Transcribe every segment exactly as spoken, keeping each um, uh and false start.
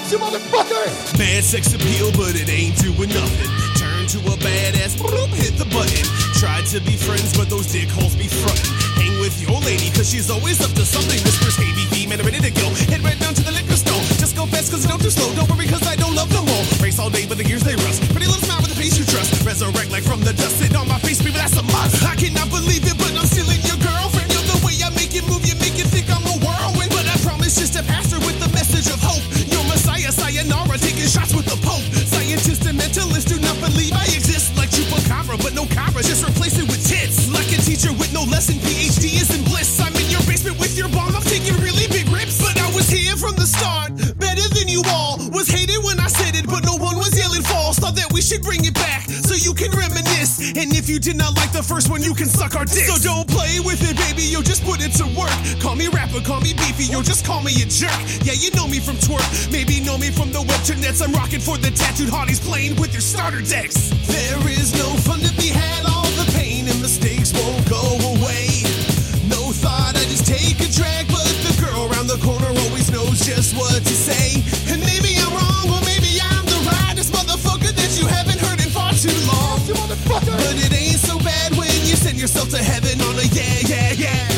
sex, you motherfucker! Mad sex appeal, but it ain't doing nothing. Turn to a badass, bloop, hit the button. Tried to be friends, but those dickholes be frontin'. Hang with your lady, cause she's always up to something. Whispers, K B V, man, I'm ready to go. Head right down to the liquor store. Just go fast, cause you don't do slow. Don't worry, cause I don't love no more. Race all day, but the gears they rust. Pretty little smile with the face you trust. Resurrect like from the dust. Sit on my face, people, that's a must. I cannot believe it, but I'm stealing your girlfriend. You're the way I make it move, you make it think I'm a whirlwind. But I promise just to pass her with the message of hope. Your messiah, sayonara, taking shots with the pope. Scientists and mentalists do not believe I exist. Like chupacabra, but no cabra, just replace it with tits. Like a teacher with no lesson, P H D is in bliss. I'm in your basement with your bomb, I'm taking really big rips. But I was here from the start, better than you all. Was hated when I said it, but no one was yelling false. Thought that we should bring it back, so you can reminisce. And if you did not like the first one, you can suck our dick. So don't play with it, baby, yo, just put it to work. Call me rapper, call me beefy, yo, just call me a jerk. Yeah, you know me from twerk, maybe know me from the webtoon nets. I'm rocking for the tattooed hotties playing with your starter decks. There is no fun to be had, all the pain and mistakes won't go away. No thought, I just take a drag, but the girl around the corner always knows just what to say. And maybe I'm wrong, or maybe I'm the rightest motherfucker that you haven't heard in far too long. But it ain't so bad when you send yourself to heaven on a yeah, yeah, yeah.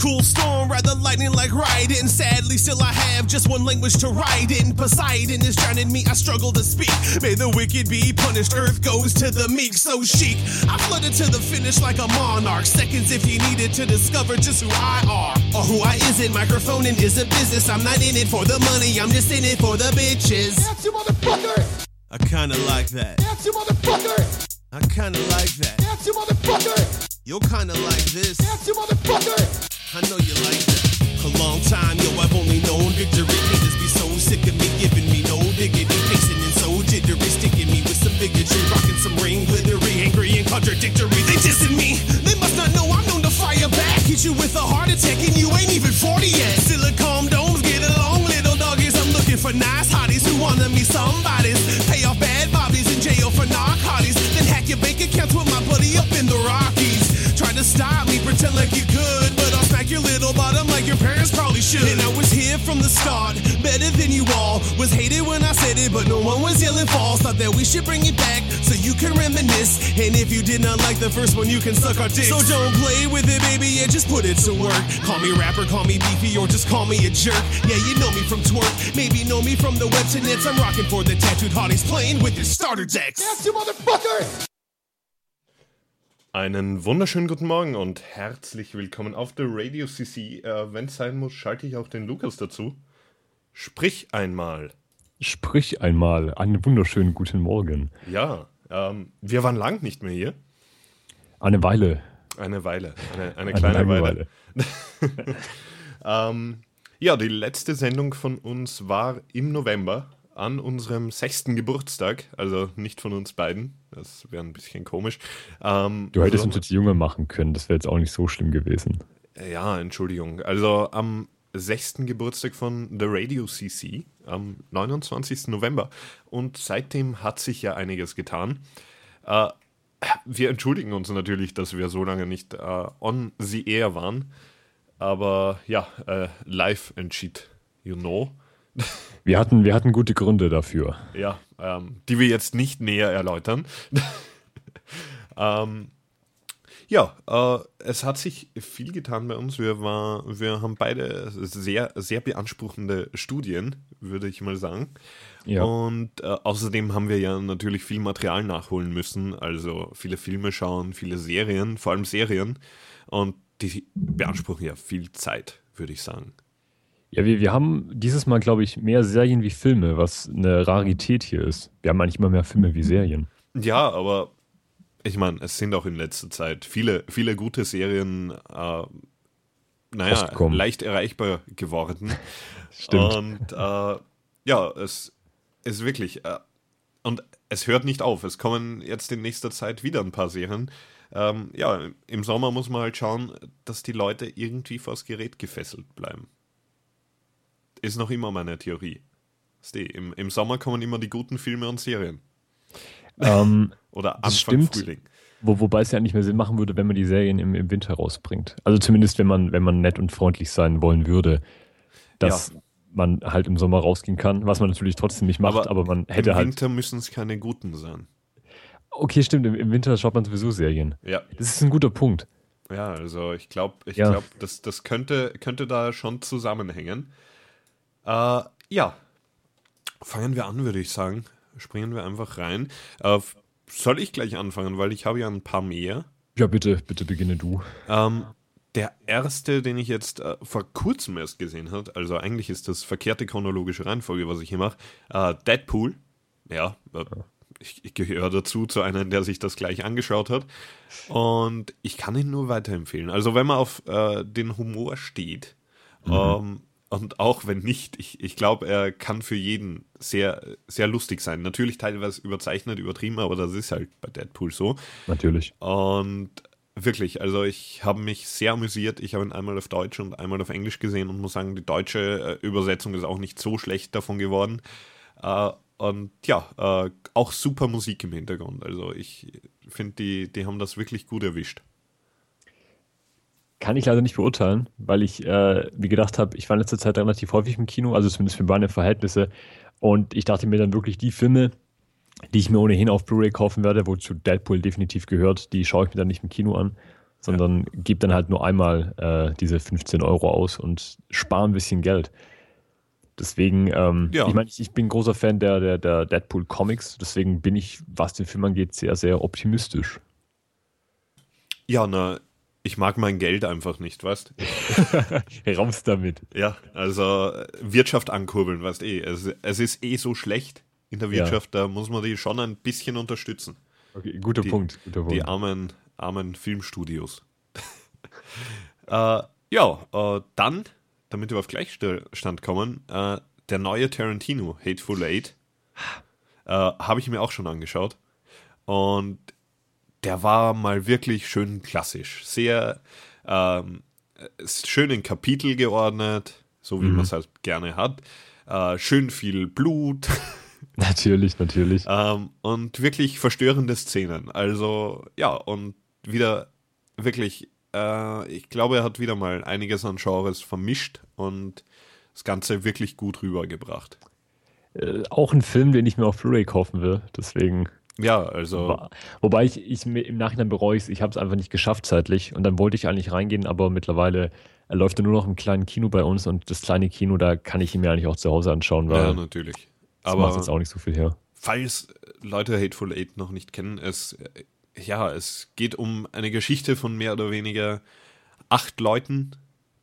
Cool storm, rather lightning like riding. Sadly, still I have just one language to ride in. Poseidon is drowning me, I struggle to speak. May the wicked be punished, earth goes to the meek. So chic, I flooded to the finish like a monarch. Seconds if you needed to discover just who I are. Or who I isn't, microphoning is a business. I'm not in it for the money, I'm just in it for the bitches. That's you motherfucker! I kinda like that. That's you motherfucker! I kinda like that. That's you motherfucker! You're kinda like this. That's you motherfucker! I know you like that. A long time, yo, I've only known victory. Haters be so sick of me, giving me no dignity. Pacing and so jittery, sticking me with some bigotry. Rocking some ring glittery, angry and contradictory. They dissing me, they must not know I'm known to fire back. Hit you with a heart attack and you ain't even forty yet. Silicone domes, get along, little doggies. I'm looking for nice hotties who wanna be somebody's. Pay off bad bobbies in jail for narcotics. Then hack your bank accounts with my buddy up in the Rockies. Try to stop me, pretend like you could, but I'll smack your little bottom like your parents probably should. And I was here from the start, better than you all. Was hated when I said it, but no one was yelling false. Thought that we should bring it back, so you can reminisce. And if you did not like the first one, you can suck our dicks. So don't play with it, baby, yeah, just put it to work. Call me rapper, call me beefy, or just call me a jerk. Yeah, you know me from twerk, maybe know me from the webtoon nets. I'm rocking for the tattooed hotties, playing with your starter decks. That's you, motherfucker! Einen wunderschönen guten Morgen und herzlich willkommen auf der Radio C C. Äh, Wenn es sein muss, schalte ich auch den Lukas dazu. Sprich einmal. Sprich einmal. Einen wunderschönen guten Morgen. Ja, ähm, wir waren lang nicht mehr hier. Eine Weile. Eine Weile. Eine, eine kleine eine Weile. Weile. ähm, ja, die letzte Sendung von uns war im November an unserem sechsten Geburtstag, also nicht von uns beiden, das wäre ein bisschen komisch. Ähm, du hättest also, uns jetzt jünger machen können, das wäre jetzt auch nicht so schlimm gewesen. Ja, Entschuldigung. Also am sechsten Geburtstag von The Radio C C, am neunundzwanzigsten November. Und seitdem hat sich ja einiges getan. Äh, wir entschuldigen uns natürlich, dass wir so lange nicht äh, on the air waren, aber ja, äh, live and shit, you know. Wir hatten, wir hatten gute Gründe dafür. Ja, ähm, die wir jetzt nicht näher erläutern. ähm, ja, äh, es hat sich viel getan bei uns. Wir, war, wir haben beide sehr, sehr beanspruchende Studien, würde ich mal sagen. Ja. Und äh, außerdem haben wir ja natürlich viel Material nachholen müssen. Also viele Filme schauen, viele Serien, vor allem Serien. Und die beanspruchen ja viel Zeit, würde ich sagen. Ja, wir, wir haben dieses Mal, glaube ich, mehr Serien wie Filme, was eine Rarität hier ist. Wir haben eigentlich immer mehr Filme wie Serien. Ja, aber ich meine, es sind auch in letzter Zeit viele, viele gute Serien, äh, naja, Postkommen. leicht erreichbar geworden. Stimmt. Und äh, ja, es ist wirklich, äh, und es hört nicht auf. Es kommen jetzt in nächster Zeit wieder ein paar Serien. Ähm, ja, im Sommer muss man halt schauen, dass die Leute irgendwie vors Gerät gefesselt bleiben. Ist noch immer meine Theorie. Im, im Sommer kommen immer die guten Filme und Serien. Ähm, Oder Anfang stimmt, Frühling. Wo, wobei es ja nicht mehr Sinn machen würde, wenn man die Serien im, im Winter rausbringt. Also zumindest, wenn man, wenn man nett und freundlich sein wollen würde. Das ja. man halt im Sommer rausgehen kann, was man natürlich trotzdem nicht macht, aber, aber man hätte halt... Im Winter halt müssen es keine guten sein. Okay, stimmt, im, im Winter schaut man sowieso Serien. Ja. Das ist ein guter Punkt. Ja, also ich glaube, ich ja. glaube, das, das könnte, könnte da schon zusammenhängen. Äh, ja, fangen wir an, würde ich sagen. Springen wir einfach rein. Äh, soll ich gleich anfangen, weil ich habe ja ein paar mehr. Ja, bitte, bitte beginne du. Ähm, der erste, den ich jetzt äh, vor kurzem erst gesehen habe, also eigentlich ist das verkehrte chronologische Reihenfolge, was ich hier mache, äh, Deadpool. Ja, äh, ich, ich gehöre dazu, zu einem, der sich das gleich angeschaut hat. Und ich kann ihn nur weiterempfehlen. Also wenn man auf äh, den Humor steht, mhm. ähm, und auch wenn nicht, ich, ich glaube, er kann für jeden sehr, sehr lustig sein. Natürlich teilweise überzeichnet, übertrieben, aber das ist halt bei Deadpool so. Natürlich. Und wirklich, also ich habe mich sehr amüsiert. Ich habe ihn einmal auf Deutsch und einmal auf Englisch gesehen und muss sagen, die deutsche Übersetzung ist auch nicht so schlecht davon geworden. Und ja, auch super Musik im Hintergrund. Also ich finde, die, die haben das wirklich gut erwischt. Kann ich leider nicht beurteilen, weil ich äh, mir gedacht habe, ich war in letzter Zeit relativ häufig im Kino, also zumindest für meine Verhältnisse. Und ich dachte mir dann wirklich, die Filme, die ich mir ohnehin auf Blu-ray kaufen werde, wozu Deadpool definitiv gehört, die schaue ich mir dann nicht im Kino an, sondern ja. gebe dann halt nur einmal äh, diese fünfzehn Euro aus und spare ein bisschen Geld. Deswegen, ähm, ja. ich meine, ich bin großer Fan der, der, der Deadpool-Comics, deswegen bin ich, was den Film angeht, sehr, sehr optimistisch. Ja, na, ich mag mein Geld einfach nicht, weißt du? Raus damit. Ja, also Wirtschaft ankurbeln, weißt du eh. Es, es ist eh so schlecht in der Wirtschaft, ja. da muss man die schon ein bisschen unterstützen. Okay, guter die, Punkt. Guter Punkt. Die armen, armen Filmstudios. äh, ja, äh, dann, damit wir auf Gleichstand kommen, äh, der neue Tarantino, Hateful Eight, äh, habe ich mir auch schon angeschaut. Und der war mal wirklich schön klassisch, sehr ähm, schön in Kapitel geordnet, so wie mhm. man es halt gerne hat, äh, schön viel Blut. Natürlich, natürlich. ähm, und wirklich verstörende Szenen, also ja, und wieder wirklich, äh, ich glaube, er hat wieder mal einiges an Genres vermischt und das Ganze wirklich gut rübergebracht. Äh, auch ein Film, den ich mir auf Blu-ray kaufen will, deswegen... Ja, also. Wobei ich, ich im Nachhinein bereue es, ich habe es einfach nicht geschafft zeitlich und dann wollte ich eigentlich reingehen, aber mittlerweile läuft er nur noch im kleinen Kino bei uns und das kleine Kino, da kann ich ihn mir eigentlich auch zu Hause anschauen, weil. Ja, natürlich. Das aber macht jetzt auch nicht so viel her. Falls Leute Hateful Eight noch nicht kennen, es, ja, es geht um eine Geschichte von mehr oder weniger acht Leuten,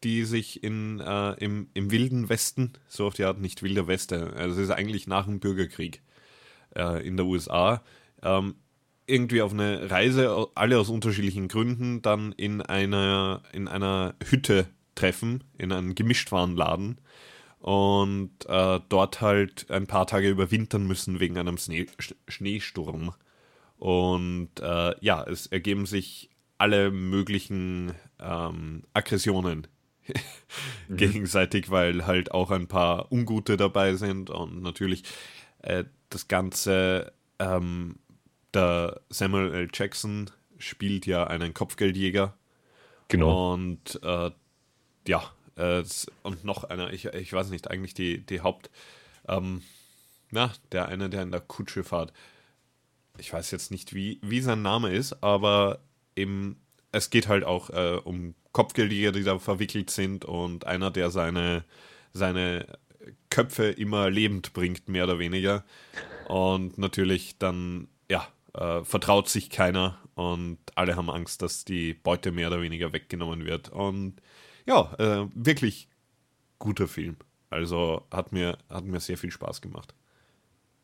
die sich in, äh, im, im wilden Westen, so auf die Art nicht wilder Westen, also es ist eigentlich nach dem Bürgerkrieg äh, in der U S A, irgendwie auf eine Reise, alle aus unterschiedlichen Gründen, dann in einer, in einer Hütte treffen, in einem Gemischtwarenladen und äh, dort halt ein paar Tage überwintern müssen wegen einem Schnee- Schneesturm. Und äh, ja, es ergeben sich alle möglichen ähm, Aggressionen mhm. gegenseitig, weil halt auch ein paar Ungute dabei sind und natürlich äh, das Ganze... Ähm, Der Samuel L. Jackson spielt ja einen Kopfgeldjäger. Genau. Und äh, ja, äh, und noch einer, ich, ich weiß nicht, eigentlich die, die Haupt, ähm, na, der eine, der in der Kutsche fährt. Ich weiß jetzt nicht, wie, wie sein Name ist, aber eben, es geht halt auch äh, um Kopfgeldjäger, die da verwickelt sind und einer, der seine, seine Köpfe immer lebend bringt, mehr oder weniger. Und natürlich dann, ja, Äh, vertraut sich keiner und alle haben Angst, dass die Beute mehr oder weniger weggenommen wird. Und ja, äh, wirklich guter Film. Also hat mir, hat mir sehr viel Spaß gemacht.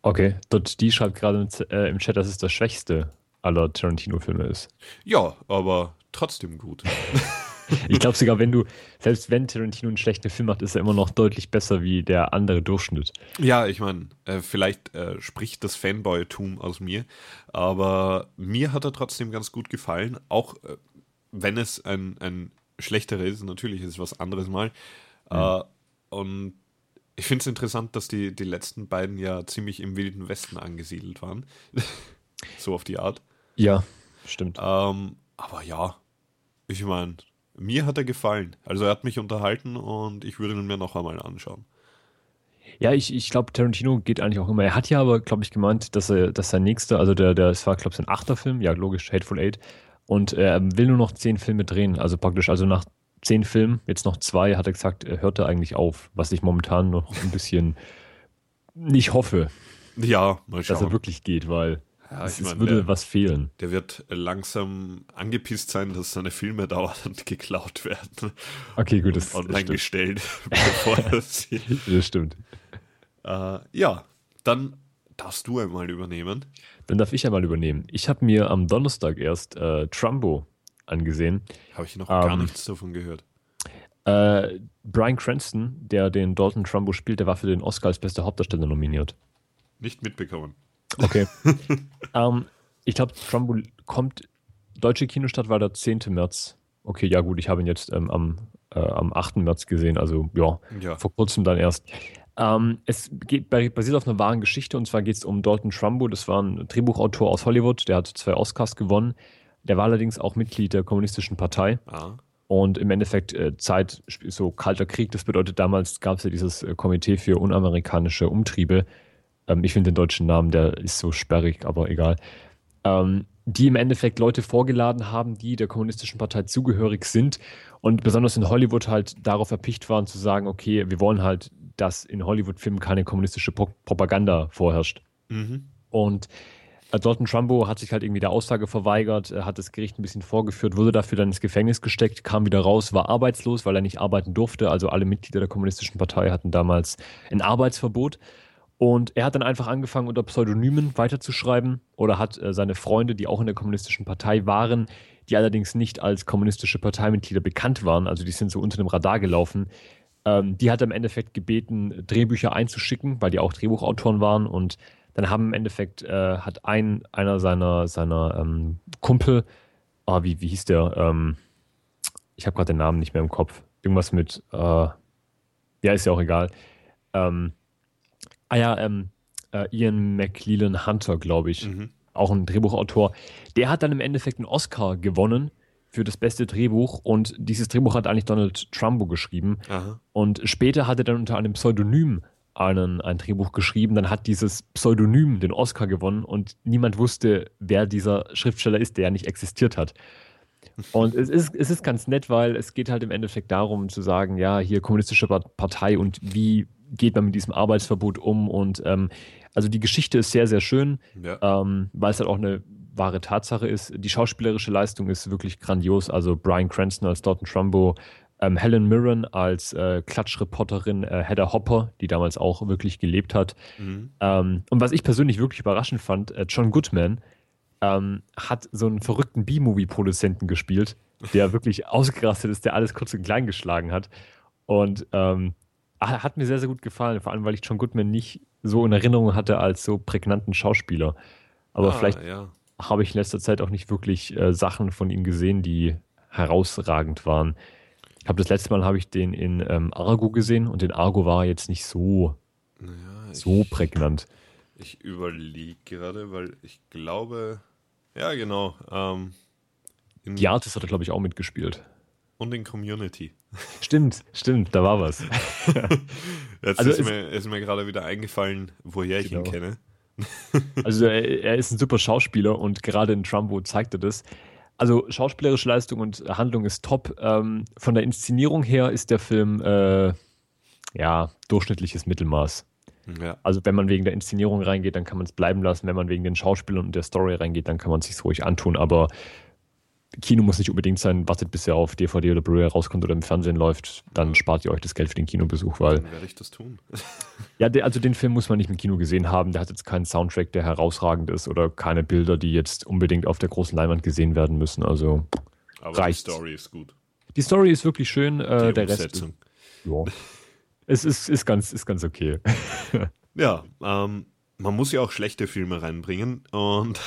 Okay, dort die schreibt gerade äh, im Chat, dass es das schwächste aller Tarantino-Filme ist. Ja, aber trotzdem gut. Ich glaube sogar, wenn du, selbst wenn Tarantino einen schlechten Film macht, ist er immer noch deutlich besser wie der andere Durchschnitt. Ja, ich meine, äh, vielleicht äh, spricht das Fanboy-Tum aus mir, aber mir hat er trotzdem ganz gut gefallen, auch äh, wenn es ein, ein schlechterer ist, natürlich ist es was anderes mal. Mhm. Äh, und ich finde es interessant, dass die, die letzten beiden ja ziemlich im Wilden Westen angesiedelt waren. So auf die Art. Ja, stimmt. Ähm, aber ja, ich meine... Mir hat er gefallen. Also er hat mich unterhalten und ich würde ihn mir noch einmal anschauen. Ja, ich, ich glaube, Tarantino geht eigentlich auch immer. Er hat ja aber, glaube ich, gemeint, dass er, dass sein nächster, also der, der, es war, glaube ich, sein achter Film, ja, logisch, Hateful Eight. Und er will nur noch zehn Filme drehen. Also praktisch, also nach zehn Filmen, jetzt noch zwei, hat er gesagt, er hört da eigentlich auf, was ich momentan noch ein bisschen nicht hoffe. Ja, mal schauen. Dass er wirklich geht, weil ja, es, ich mein, es würde der, was fehlen. Der wird langsam angepisst sein, dass seine Filme dauernd geklaut werden. Okay, gut, das, online das gestellt, bevor das sieht. Das stimmt. Äh, ja, dann darfst du einmal übernehmen. Dann darf ich einmal übernehmen. Ich habe mir am Donnerstag erst äh, Trumbo angesehen. Habe ich noch ähm, gar nichts davon gehört. Äh, Bryan Cranston, der den Dalton Trumbo spielt, der war für den Oscar als bester Hauptdarsteller nominiert. Nicht mitbekommen. Okay. ähm, ich glaube, Trumbo kommt, deutsche Kinostart war der zehnten März. Okay, ja gut, ich habe ihn jetzt ähm, am, äh, am achten März gesehen, also ja, ja, vor kurzem dann erst. Ähm, es geht bei, basiert auf einer wahren Geschichte, und zwar geht es um Dalton Trumbo, das war ein Drehbuchautor aus Hollywood, der hat zwei Oscars gewonnen. Der war allerdings auch Mitglied der Kommunistischen Partei. Ah. Und im Endeffekt äh, Zeit, so Kalter Krieg, das bedeutet, damals gab es ja dieses äh, Komitee für unamerikanische Umtriebe. Ähm, ich finde den deutschen Namen, der ist so sperrig, aber egal. Ähm, die im Endeffekt Leute vorgeladen haben, die der Kommunistischen Partei zugehörig sind und besonders in Hollywood halt darauf erpicht waren zu sagen, okay, wir wollen halt, dass in Hollywood-Filmen keine kommunistische Pro- Propaganda vorherrscht. Mhm. Und Dalton Trumbo hat sich halt irgendwie der Aussage verweigert, hat das Gericht ein bisschen vorgeführt, wurde dafür dann ins Gefängnis gesteckt, kam wieder raus, war arbeitslos, weil er nicht arbeiten durfte. Also alle Mitglieder der Kommunistischen Partei hatten damals ein Arbeitsverbot. Und er hat dann einfach angefangen, unter Pseudonymen weiterzuschreiben oder hat äh, seine Freunde, die auch in der Kommunistischen Partei waren, die allerdings nicht als kommunistische Parteimitglieder bekannt waren, also die sind so unter dem Radar gelaufen, ähm, die hat er im Endeffekt gebeten, Drehbücher einzuschicken, weil die auch Drehbuchautoren waren, und dann haben im Endeffekt, äh, hat ein, einer seiner, seiner ähm, Kumpel, ah, wie, wie hieß der? Ähm, ich habe gerade den Namen nicht mehr im Kopf. Irgendwas mit, äh, ja, ist ja auch egal. Ähm, ah ja, ähm, äh, Ian McLellan Hunter, glaube ich, mhm. auch ein Drehbuchautor. Der hat dann im Endeffekt einen Oscar gewonnen für das beste Drehbuch, und dieses Drehbuch hat eigentlich Donald Trumbo geschrieben. Aha. Und später hat er dann unter einem Pseudonym Einen, ein Drehbuch geschrieben, dann hat dieses Pseudonym den Oscar gewonnen und niemand wusste, wer dieser Schriftsteller ist, der ja nicht existiert hat. Und es ist, es ist ganz nett, weil es geht halt im Endeffekt darum zu sagen, ja, hier kommunistische Partei und wie geht man mit diesem Arbeitsverbot um, und ähm, also die Geschichte ist sehr, sehr schön, ja. ähm, weil es halt auch eine wahre Tatsache ist. Die schauspielerische Leistung ist wirklich grandios, also Bryan Cranston als Dalton Trumbo, Ähm, Helen Mirren als äh, Klatschreporterin äh, Heather Hopper, die damals auch wirklich gelebt hat. Mhm. Ähm, und was ich persönlich wirklich überraschend fand, äh, John Goodman ähm, hat so einen verrückten B-Movie-Produzenten gespielt, der wirklich ausgerastet ist, der alles kurz und klein geschlagen hat. Und ähm, hat mir sehr, sehr gut gefallen, vor allem, weil ich John Goodman nicht so in Erinnerung hatte als so prägnanten Schauspieler. Aber ah, vielleicht ja. habe ich in letzter Zeit auch nicht wirklich äh, Sachen von ihm gesehen, die herausragend waren. Ich glaube, das letzte Mal habe ich den in ähm, Argo gesehen, und in Argo war er jetzt nicht so, ja, so ich, prägnant. Ich überlege gerade, weil ich glaube, ja genau. Ähm, in The Artist hat er, glaube ich, auch mitgespielt. Und in Community. Stimmt, stimmt, da war was. Jetzt also ist, es, mir, ist mir gerade wieder eingefallen, woher ich genau. ihn kenne. Also er, er ist ein super Schauspieler, und gerade in Trumbo zeigte das. Also schauspielerische Leistung und Handlung ist top. Ähm, von der Inszenierung her ist der Film äh, ja durchschnittliches Mittelmaß. Ja. Also wenn man wegen der Inszenierung reingeht, dann kann man es bleiben lassen. Wenn man wegen den Schauspielern und der Story reingeht, dann kann man es sich ruhig antun. Aber Kino muss nicht unbedingt sein. Wartet, bis er auf D V D oder Blu-ray rauskommt oder im Fernsehen läuft. Dann spart ihr euch das Geld für den Kinobesuch. Weil dann werde ich das tun. Ja, der, also den Film muss man nicht im Kino gesehen haben. Der hat jetzt keinen Soundtrack, der herausragend ist, oder keine Bilder, die jetzt unbedingt auf der großen Leinwand gesehen werden müssen. Also aber reicht's. Die Story ist gut. Die Story ist wirklich schön. Äh, der Rest. Ja. Es ist, ist, ganz, ist ganz okay. Ja, ähm, man muss ja auch schlechte Filme reinbringen. Und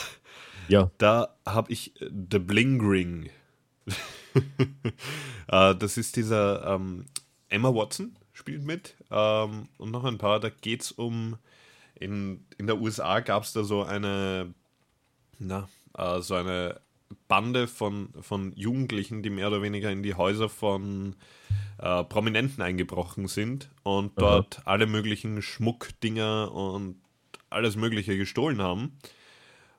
ja. Da habe ich The Bling Ring. äh, das ist dieser ähm, Emma Watson spielt mit, ähm, und noch ein paar. Da geht es um, in, in der U S A gab es da so eine, na, äh, so eine Bande von, von Jugendlichen, die mehr oder weniger in die Häuser von äh, Prominenten eingebrochen sind und dort Aha. alle möglichen Schmuckdinger und alles Mögliche gestohlen haben.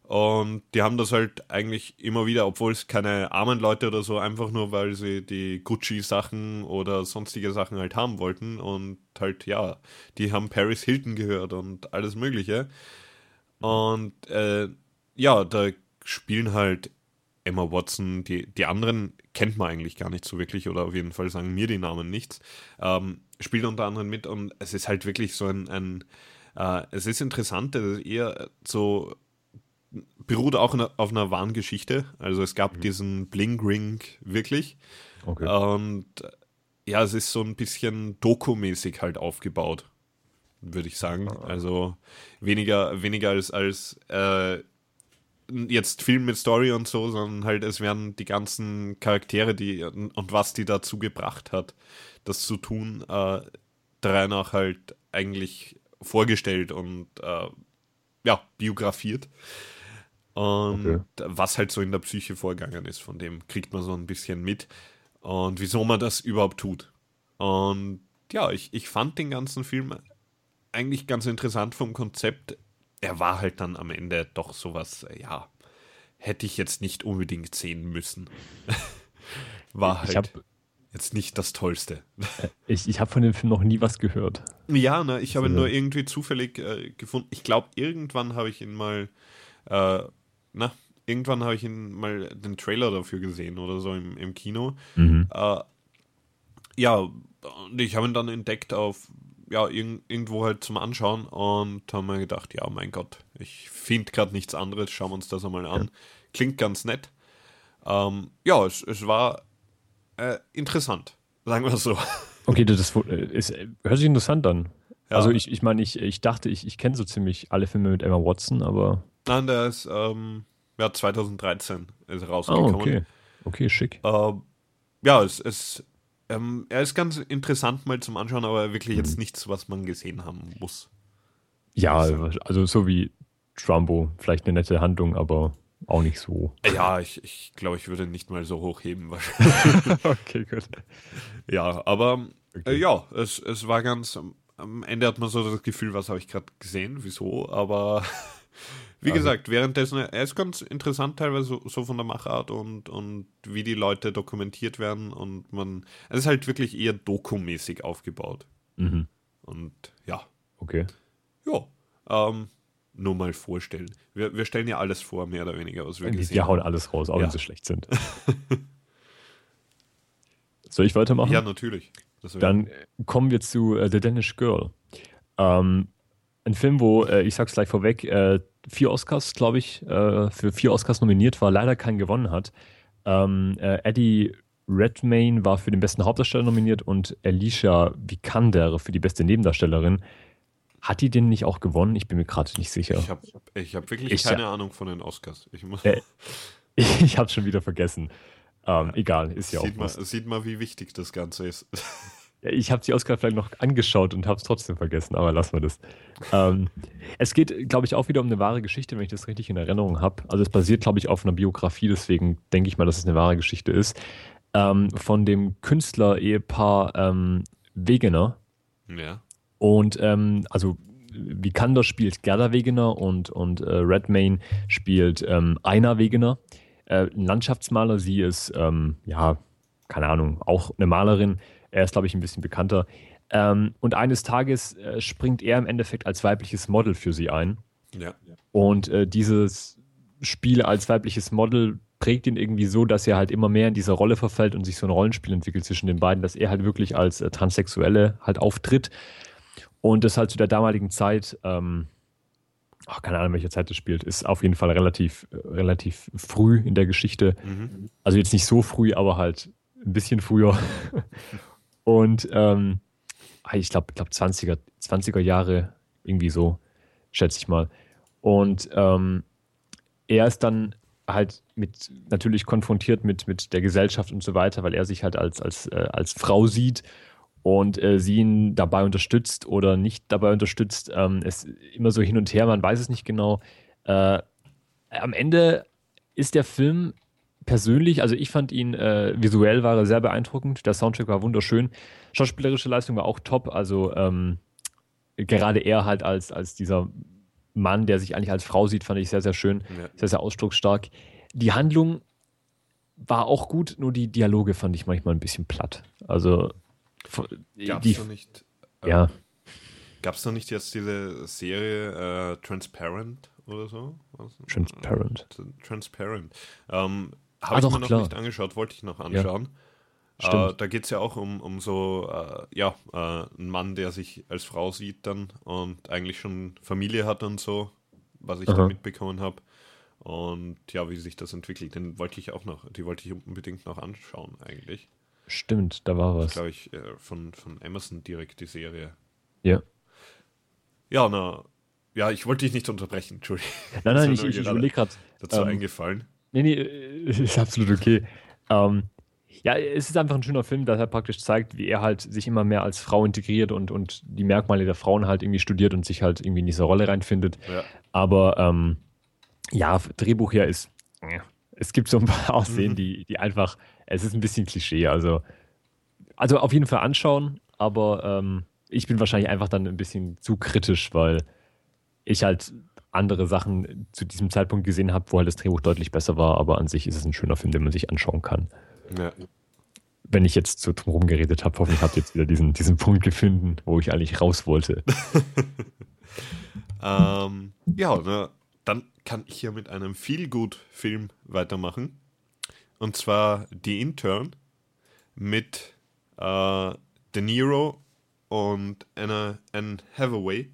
Und die haben das halt eigentlich immer wieder, obwohl es keine armen Leute oder so, einfach nur, weil sie die Gucci-Sachen oder sonstige Sachen halt haben wollten. Und halt, ja, die haben Paris Hilton gehört und alles Mögliche. Und äh, ja, da spielen halt Emma Watson, die, die anderen kennt man eigentlich gar nicht so wirklich, oder auf jeden Fall sagen mir die Namen nichts, ähm, spielt unter anderem mit. Und es ist halt wirklich so ein, ein äh, es ist interessant, dass es eher so beruht auch auf einer wahren Geschichte. Also es gab mhm. diesen Bling-Ring wirklich. Okay. Und ja, es ist so ein bisschen dokumäßig halt aufgebaut, würde ich sagen. Ah. Also weniger, weniger als, als äh, jetzt Film mit Story und so, sondern halt es werden die ganzen Charaktere, die und was die dazu gebracht hat, das zu tun, äh, danach halt eigentlich vorgestellt und äh, ja, biografiert. Und okay. was halt so in der Psyche vorgegangen ist, von dem kriegt man so ein bisschen mit und wieso man das überhaupt tut. Und ja, ich, ich fand den ganzen Film eigentlich ganz interessant vom Konzept. Er war halt dann am Ende doch sowas, ja, hätte ich jetzt nicht unbedingt sehen müssen. War halt ich hab, jetzt nicht das Tollste. Ich, ich habe von dem Film noch nie was gehört. Ja, ne, ich habe ihn nur irgendwie zufällig äh, gefunden. Ich glaube, irgendwann habe ich ihn mal äh, Na, irgendwann habe ich ihn mal den Trailer dafür gesehen oder so im, im Kino. Mhm. Äh, ja, und ich habe ihn dann entdeckt auf, ja, irg- irgendwo halt zum Anschauen und habe mir gedacht, ja, mein Gott, ich finde gerade nichts anderes, schauen wir uns das einmal an. Ja. Klingt ganz nett. Ähm, ja, es, es war äh, interessant, sagen wir es so. Okay, das ist, ist, hört sich interessant an. Ja. Also ich, ich meine, ich, ich dachte, ich, ich kenne so ziemlich alle Filme mit Emma Watson, aber... Nein, der ist ähm, ja, zwanzig dreizehn ist rausgekommen. Oh, okay. okay, schick. Äh, ja, es, es, ähm, er ist ganz interessant mal zum Anschauen, aber wirklich jetzt nichts, was man gesehen haben muss. Ja, also, also so wie Trumbo, vielleicht eine nette Handlung, aber auch nicht so. Ja, ich, ich glaube, ich würde nicht mal so hochheben wahrscheinlich. Okay, gut. Ja, aber okay. Äh, ja, es, es war ganz, am Ende hat man so das Gefühl, was habe ich gerade gesehen, wieso, aber... Wie gesagt, währenddessen, er ist ganz interessant teilweise so, so von der Machart und, und wie die Leute dokumentiert werden und man, es ist halt wirklich eher dokumäßig aufgebaut. Mhm. Und ja. Okay. Ja, ähm, nur mal vorstellen. Wir, wir stellen ja alles vor, mehr oder weniger, was wir gesehen haben. Wir hauen alles raus, auch ja. wenn sie schlecht sind. Soll ich weitermachen? Ja, natürlich. Das Dann kommen wir zu uh, The Danish Girl. Ähm, Ein Film, wo, äh, ich sag's gleich vorweg, äh, vier Oscars, glaube ich, äh, für vier Oscars nominiert war, leider keinen gewonnen hat. Ähm, äh, Eddie Redmayne war für den besten Hauptdarsteller nominiert und Alicia Vikander für die beste Nebendarstellerin. Hat die den nicht auch gewonnen? Ich bin mir gerade nicht sicher. Ich habe ich hab wirklich ich keine ja, Ahnung von den Oscars. Ich, muss äh, ich hab's schon wieder vergessen. Ähm, ja, egal, ist ja auch sieht man, sieht man, wie wichtig das Ganze ist. Ich habe die Oscar vielleicht noch angeschaut und habe es trotzdem vergessen, aber lassen wir das. Ähm, es geht, glaube ich, auch wieder um eine wahre Geschichte, wenn ich das richtig in Erinnerung habe. Also es basiert, glaube ich, auf einer Biografie, deswegen denke ich mal, dass es eine wahre Geschichte ist. Ähm, von dem Künstler-Ehepaar ähm, Wegener. Ja. Und ähm, also Vikander spielt Gerda Wegener und, und äh, Redmayne spielt ähm, Einar Wegener. Äh, ein Landschaftsmaler, sie ist, ähm, ja, keine Ahnung, auch eine Malerin. Er ist, glaube ich, ein bisschen bekannter. Ähm, und eines Tages äh, springt er im Endeffekt als weibliches Model für sie ein. Ja. Und äh, dieses Spiel als weibliches Model prägt ihn irgendwie so, dass er halt immer mehr in dieser Rolle verfällt und sich so ein Rollenspiel entwickelt zwischen den beiden, dass er halt wirklich als äh, Transsexuelle halt auftritt. Und das halt zu der damaligen Zeit, ähm, ach, keine Ahnung, welche Zeit das spielt, ist auf jeden Fall relativ, äh, relativ früh in der Geschichte. Mhm. Also jetzt nicht so früh, aber halt ein bisschen früher. Und ähm, ich glaube, glaub zwanziger, zwanziger Jahre, irgendwie so, schätze ich mal. Und ähm, er ist dann halt mit natürlich konfrontiert mit, mit der Gesellschaft und so weiter, weil er sich halt als, als, äh, als Frau sieht und äh, sie ihn dabei unterstützt oder nicht dabei unterstützt. Ähm, es immer so hin und her, man weiß es nicht genau. Äh, am Ende ist der Film persönlich, also ich fand ihn, äh, visuell war er sehr beeindruckend, der Soundtrack war wunderschön, schauspielerische Leistung war auch top, also ähm, gerade er halt als, als dieser Mann, der sich eigentlich als Frau sieht, fand ich sehr, sehr schön, ja. sehr, sehr ausdrucksstark. Die Handlung war auch gut, nur die Dialoge fand ich manchmal ein bisschen platt. Also gab es noch nicht, äh, ja. gab's noch nicht jetzt diese Serie äh, Transparent oder so? Transparent. Transparent. Ähm, Habe ah, ich doch, mir noch klar. nicht angeschaut, wollte ich noch anschauen. Ja. Äh, da geht es ja auch um, um so äh, ja, äh, einen Mann, der sich als Frau sieht dann und eigentlich schon Familie hat und so, was ich Aha. da mitbekommen habe. Und ja, wie sich das entwickelt. Den wollte ich auch noch, die wollte ich unbedingt noch anschauen eigentlich. Stimmt, da war was. Das ist, glaube ich, von, von Amazon direkt die Serie. Ja. Ja, na, ja, ich wollte dich nicht unterbrechen, Entschuldigung. Nein, nein, ich, ich überlege gerade. Dazu ähm, eingefallen. Nee, nee, ist absolut okay. ähm, ja, es ist einfach ein schöner Film, dass er praktisch zeigt, wie er halt sich immer mehr als Frau integriert und, und die Merkmale der Frauen halt irgendwie studiert und sich halt irgendwie in diese Rolle reinfindet. Ja. Aber, ähm, ja, Drehbuch ja ist, es gibt so ein paar Aussehen, mhm. die, die einfach, es ist ein bisschen Klischee, also, also auf jeden Fall anschauen, aber ähm, ich bin wahrscheinlich einfach dann ein bisschen zu kritisch, weil ich halt andere Sachen zu diesem Zeitpunkt gesehen habe, wo halt das Drehbuch deutlich besser war, aber an sich ist es ein schöner Film, den man sich anschauen kann. Ja. Wenn ich jetzt so drumherum geredet habe, hoffentlich habt ihr jetzt wieder diesen, diesen Punkt gefunden, wo ich eigentlich raus wollte. ähm, ja, ne? Dann kann ich hier mit einem Feel-Good-Film weitermachen. Und zwar The Intern mit äh, De Niro und Anna, Anne Hathaway.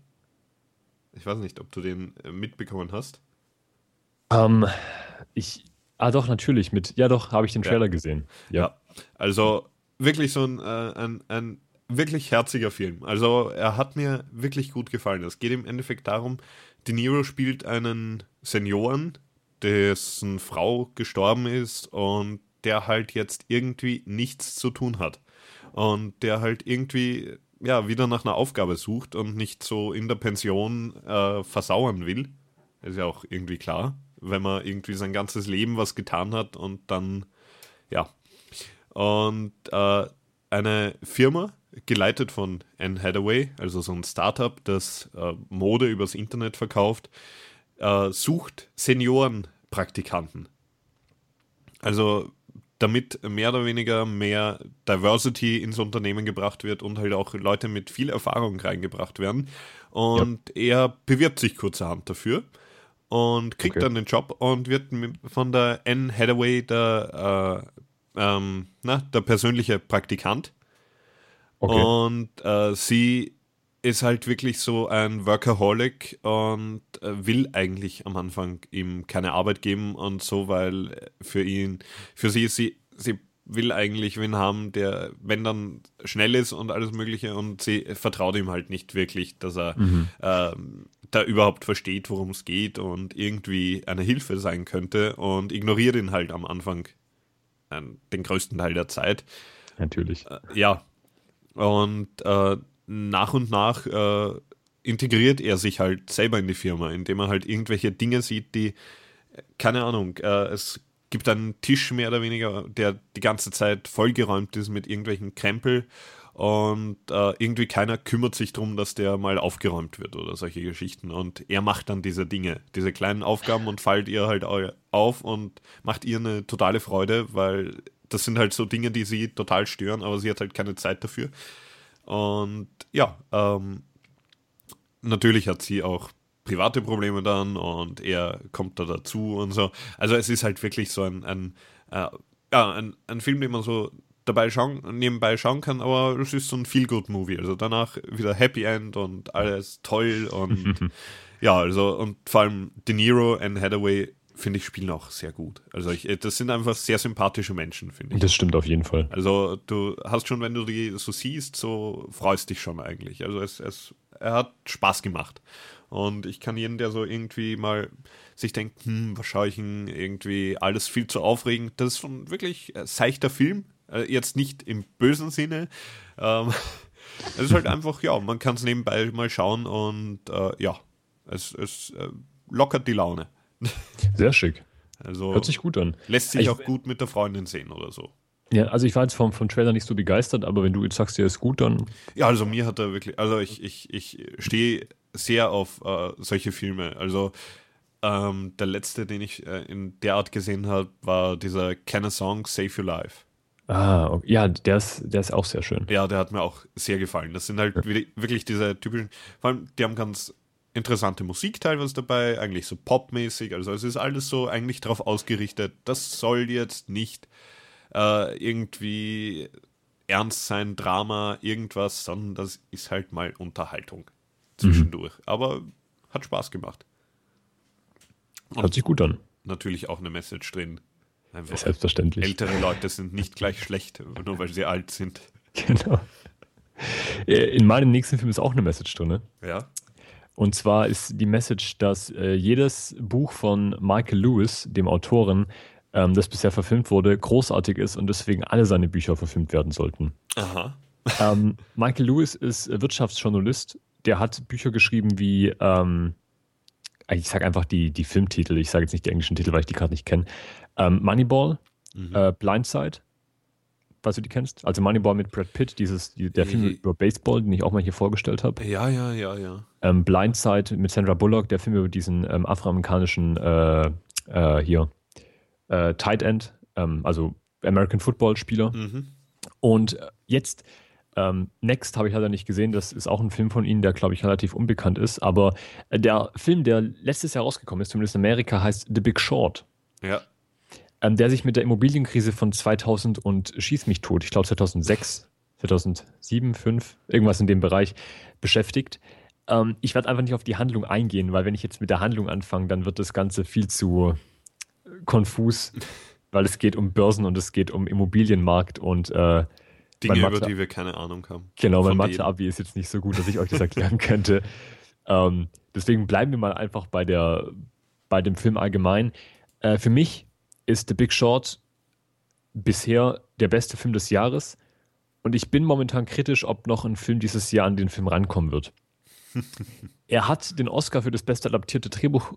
Ich weiß nicht, ob du den mitbekommen hast. Ähm, ich, ah doch, natürlich. mit. Ja doch, habe ich den Trailer ja. gesehen. Ja. ja, also wirklich so ein, äh, ein, ein wirklich herziger Film. Also er hat mir wirklich gut gefallen. Es geht im Endeffekt darum, De Niro spielt einen Senioren, dessen Frau gestorben ist und der halt jetzt irgendwie nichts zu tun hat. Und der halt irgendwie ja, wieder nach einer Aufgabe sucht und nicht so in der Pension äh, versauern will. Ist ja auch irgendwie klar, wenn man irgendwie sein ganzes Leben was getan hat und dann, ja. Und äh, eine Firma, geleitet von Anne Hathaway, also so ein Startup, das äh, Mode übers Internet verkauft, äh, sucht Seniorenpraktikanten. Also damit mehr oder weniger mehr Diversity ins Unternehmen gebracht wird und halt auch Leute mit viel Erfahrung reingebracht werden. Und ja. er bewirbt sich kurzerhand dafür und kriegt okay. dann den Job und wird von der Anne Hathaway der, äh, ähm, na, der persönliche Praktikant. Okay. Und äh, sie ist halt wirklich so ein Workaholic und äh, will eigentlich am Anfang ihm keine Arbeit geben und so, weil für ihn, für sie, sie, sie will eigentlich wen haben, der, wenn dann schnell ist und alles Mögliche und sie vertraut ihm halt nicht wirklich, dass er mhm. äh, da überhaupt versteht, worum es geht und irgendwie eine Hilfe sein könnte und ignoriert ihn halt am Anfang äh, den größten Teil der Zeit. Natürlich. Äh, ja. Und äh, nach und nach äh, integriert er sich halt selber in die Firma, indem er halt irgendwelche Dinge sieht, die, keine Ahnung, äh, es gibt einen Tisch mehr oder weniger, der die ganze Zeit vollgeräumt ist mit irgendwelchen Krempel und äh, irgendwie keiner kümmert sich darum, dass der mal aufgeräumt wird oder solche Geschichten. Und er macht dann diese Dinge, diese kleinen Aufgaben und fällt ihr halt auf und macht ihr eine totale Freude, weil... Das sind halt so Dinge, die sie total stören, aber sie hat halt keine Zeit dafür. Und ja, ähm, natürlich hat sie auch private Probleme dann und er kommt da dazu und so. Also es ist halt wirklich so ein, ein, äh, ja, ein, ein Film, den man so dabei schauen, nebenbei schauen kann, aber es ist so ein Feel-Good-Movie. Also danach wieder Happy End und alles toll und ja, also und vor allem De Niro und Hathaway finde ich, spielen auch sehr gut. Also ich, das sind einfach sehr sympathische Menschen, finde ich. Das stimmt auf jeden Fall. Also du hast schon, wenn du die so siehst, so freust dich schon eigentlich. Also es, es er hat Spaß gemacht. Und ich kann jeden, der so irgendwie mal sich denkt, hm, was schaue ich denn, irgendwie alles viel zu aufregend. Das ist schon wirklich ein seichter Film. Jetzt nicht im bösen Sinne. Ähm, es ist halt einfach, ja, man kann es nebenbei mal schauen und äh, ja, es, es äh, lockert die Laune. Sehr schick. Also hört sich gut an. Lässt sich ich auch gut mit der Freundin sehen oder so. Ja, also ich war jetzt vom, vom Trailer nicht so begeistert, aber wenn du jetzt sagst, der ist gut, dann... Ja, also mir hat er wirklich... Also ich, ich, ich stehe sehr auf äh, solche Filme. Also ähm, der letzte, den ich äh, in der Art gesehen habe, war dieser Can a Song Save Your Life. Ah, okay. Ja, der ist, der ist auch sehr schön. Ja, der hat mir auch sehr gefallen. Das sind halt ja. wirklich diese typischen... Vor allem, die haben ganz interessante Musik teilweise dabei, eigentlich so popmäßig. Also es ist alles so eigentlich darauf ausgerichtet, das soll jetzt nicht... Uh, irgendwie ernst sein, Drama, irgendwas, sondern das ist halt mal Unterhaltung zwischendurch. Mhm. Aber hat Spaß gemacht. Und hört sich gut an. Natürlich auch eine Message drin. Einfach selbstverständlich. Ältere Leute sind nicht gleich schlecht, nur weil sie alt sind. Genau. In meinem nächsten Film ist auch eine Message drin. Ne? Ja. Und zwar ist die Message, dass äh, jedes Buch von Michael Lewis, dem Autoren, das bisher verfilmt wurde, großartig ist und deswegen alle seine Bücher verfilmt werden sollten. Aha. ähm, Michael Lewis ist Wirtschaftsjournalist. Der hat Bücher geschrieben wie, ähm, ich sage einfach die, die Filmtitel, ich sage jetzt nicht die englischen Titel, weil ich die gerade nicht kenne. Ähm, Moneyball, mhm. äh, Blindside, falls du die kennst. Also Moneyball mit Brad Pitt, dieses, die, der Film über Baseball, den ich auch mal hier vorgestellt habe. Ja, ja, ja, ja. Ähm, Blindside mit Sandra Bullock, der Film über diesen ähm, afroamerikanischen äh, äh, hier, Uh, Tight End, ähm, also American Football Spieler. Mhm. Und jetzt, ähm, Next habe ich leider nicht gesehen, das ist auch ein Film von Ihnen, der glaube ich relativ unbekannt ist, aber der Film, der letztes Jahr rausgekommen ist, zumindest in Amerika, heißt The Big Short. Ja. Ähm, der sich mit der Immobilienkrise von zweitausend und schieß mich tot, ich glaube zweitausendsechs, zweitausendsieben, zweitausendfünf, irgendwas in dem Bereich beschäftigt. Ähm, ich werde einfach nicht auf die Handlung eingehen, weil wenn ich jetzt mit der Handlung anfange, dann wird das Ganze viel zu... konfus, weil es geht um Börsen und es geht um Immobilienmarkt und äh, Dinge, Mathe, über die wir keine Ahnung haben. Genau, mein Mathe-Abi ist jetzt nicht so gut, dass ich euch das erklären könnte. Ähm, deswegen bleiben wir mal einfach bei der bei dem Film allgemein. Äh, für mich ist The Big Short bisher der beste Film des Jahres und ich bin momentan kritisch, ob noch ein Film dieses Jahr an den Film rankommen wird. Er hat den Oscar für das beste adaptierte Drehbuch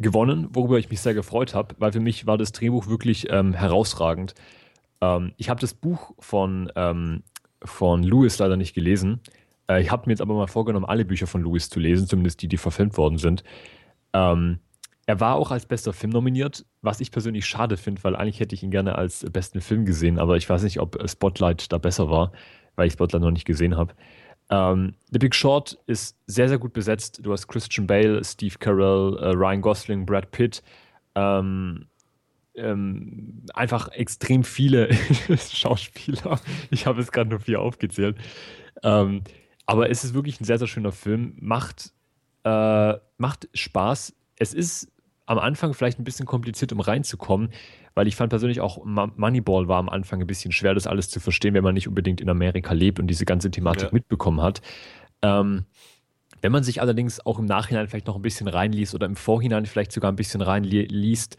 gewonnen, worüber ich mich sehr gefreut habe, weil für mich war das Drehbuch wirklich ähm, herausragend. Ähm, ich habe das Buch von, ähm, von Lewis leider nicht gelesen. Äh, ich habe mir jetzt aber mal vorgenommen, alle Bücher von Lewis zu lesen, zumindest die, die verfilmt worden sind. Ähm, er war auch als bester Film nominiert, was ich persönlich schade finde, weil eigentlich hätte ich ihn gerne als besten Film gesehen, aber ich weiß nicht, ob Spotlight da besser war, weil ich Spotlight noch nicht gesehen habe. Um, The Big Short ist sehr, sehr gut besetzt. Du hast Christian Bale, Steve Carell, äh, Ryan Gosling, Brad Pitt. Ähm, ähm, einfach extrem viele Schauspieler. Ich habe es gerade nur vier aufgezählt. Ähm, aber es ist wirklich ein sehr, sehr schöner Film. Macht, äh, macht Spaß. Es ist am Anfang vielleicht ein bisschen kompliziert, um reinzukommen, weil ich fand persönlich auch Moneyball war am Anfang ein bisschen schwer, das alles zu verstehen, wenn man nicht unbedingt in Amerika lebt und diese ganze Thematik ja. mitbekommen hat. Ähm, wenn man sich allerdings auch im Nachhinein vielleicht noch ein bisschen reinliest oder im Vorhinein vielleicht sogar ein bisschen reinliest,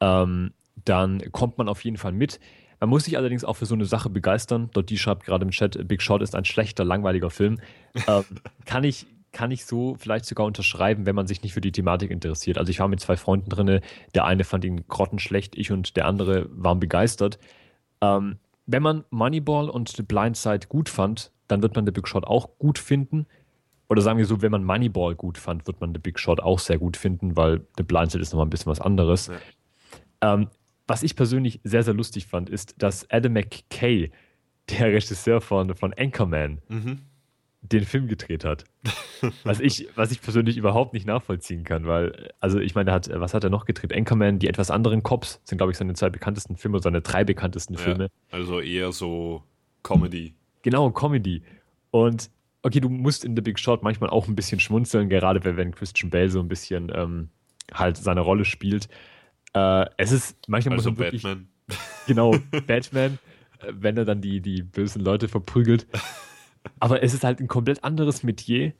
ähm, dann kommt man auf jeden Fall mit. Man muss sich allerdings auch für so eine Sache begeistern. Dort die schreibt gerade im Chat, Big Short ist ein schlechter, langweiliger Film. Ähm, kann ich kann ich so vielleicht sogar unterschreiben, wenn man sich nicht für die Thematik interessiert. Also ich war mit zwei Freunden drin, der eine fand ihn grottenschlecht, ich und der andere waren begeistert. Ähm, wenn man Moneyball und The Blindside gut fand, dann wird man The Big Short auch gut finden. Oder sagen wir so, wenn man Moneyball gut fand, wird man The Big Short auch sehr gut finden, weil The Blindside ist nochmal ein bisschen was anderes. Ja. Ähm, was ich persönlich sehr, sehr lustig fand, ist, dass Adam McKay, der Regisseur von, von Anchorman, mhm. den Film gedreht hat. Was ich, was ich persönlich überhaupt nicht nachvollziehen kann, weil, also ich meine, er hat, was hat er noch gedreht? Anchorman, die etwas anderen Cops sind, glaube ich, seine zwei bekanntesten Filme, seine drei bekanntesten Filme. Ja, also eher so Comedy. Genau, Comedy. Und okay, du musst in The Big Short manchmal auch ein bisschen schmunzeln, gerade wenn Christian Bale so ein bisschen ähm, halt seine Rolle spielt. Äh, es ist, manchmal also muss man wirklich... Batman. Genau, Batman, wenn er dann die, die bösen Leute verprügelt. Aber es ist halt ein komplett anderes Metier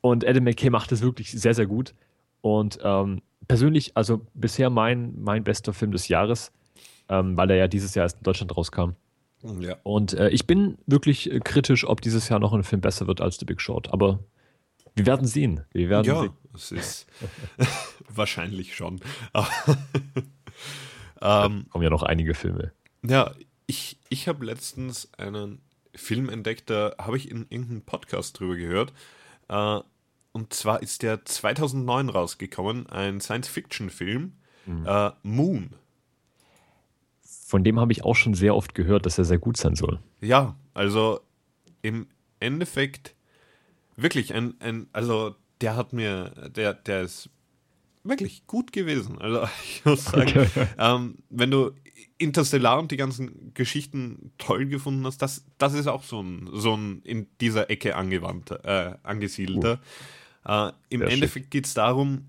und Adam McKay macht es wirklich sehr, sehr gut. Und ähm, persönlich, also bisher mein, mein bester Film des Jahres, ähm, weil er ja dieses Jahr erst in Deutschland rauskam. Ja. Und äh, ich bin wirklich kritisch, ob dieses Jahr noch ein Film besser wird als The Big Short. Aber wir werden sehen. Wir werden ja, sehen. Es ist wahrscheinlich schon. Ähm, da kommen ja noch einige Filme. Ja, ich, ich habe letztens einen Film entdeckt, da habe ich in irgendeinem Podcast drüber gehört. Äh, und zwar ist der zweitausendneun rausgekommen, ein Science-Fiction-Film, mhm. äh, Moon. Von dem habe ich auch schon sehr oft gehört, dass er sehr gut sein soll. Ja, also im Endeffekt wirklich ein, ein also der hat mir, der, der ist wirklich gut gewesen. Also ich muss sagen, okay. ähm, wenn du Interstellar und die ganzen Geschichten toll gefunden hast, das, das ist auch so ein, so ein in dieser Ecke angewandter, äh, angesiedelter. Uh. Äh, Im Sehr Endeffekt geht es darum,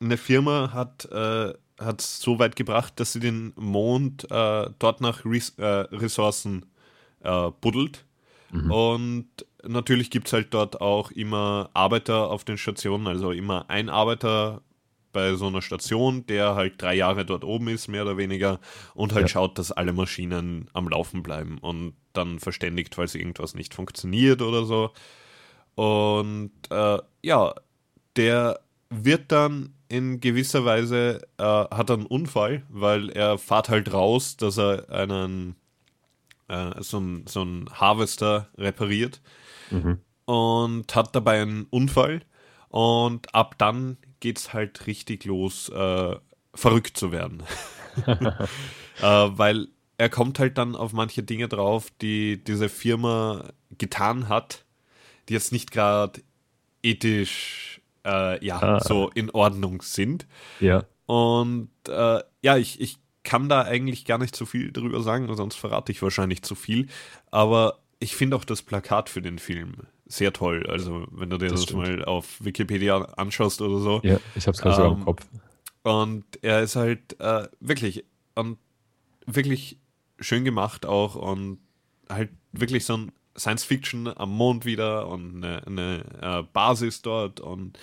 eine Firma hat äh, hat es so weit gebracht, dass sie den Mond äh, dort nach Res- äh, Ressourcen äh, buddelt. Mhm. Und natürlich gibt es halt dort auch immer Arbeiter auf den Stationen, also immer ein Arbeiter bei so einer Station, der halt drei Jahre dort oben ist, mehr oder weniger, und halt ja. schaut, dass alle Maschinen am Laufen bleiben und dann verständigt, falls irgendwas nicht funktioniert oder so. Und äh, ja, der wird dann in gewisser Weise äh, hat er einen Unfall, weil er fährt halt raus, dass er einen äh, so einen so einen Harvester repariert mhm. und hat dabei einen Unfall und ab dann geht's halt richtig los, äh, verrückt zu werden. äh, weil er kommt halt dann auf manche Dinge drauf, die diese Firma getan hat, die jetzt nicht gerade ethisch Äh, ja, ah. so in Ordnung sind. Ja. Und äh, ja, ich, ich kann da eigentlich gar nicht so viel drüber sagen, sonst verrate ich wahrscheinlich zu viel. Aber ich finde auch das Plakat für den Film sehr toll. Also, wenn du dir das, das mal auf Wikipedia anschaust oder so. Ja, ich hab's gerade ähm, sogar im Kopf. Und er ist halt äh, wirklich, und wirklich schön gemacht auch und halt wirklich so ein Science-Fiction am Mond wieder und eine, eine äh, Basis dort und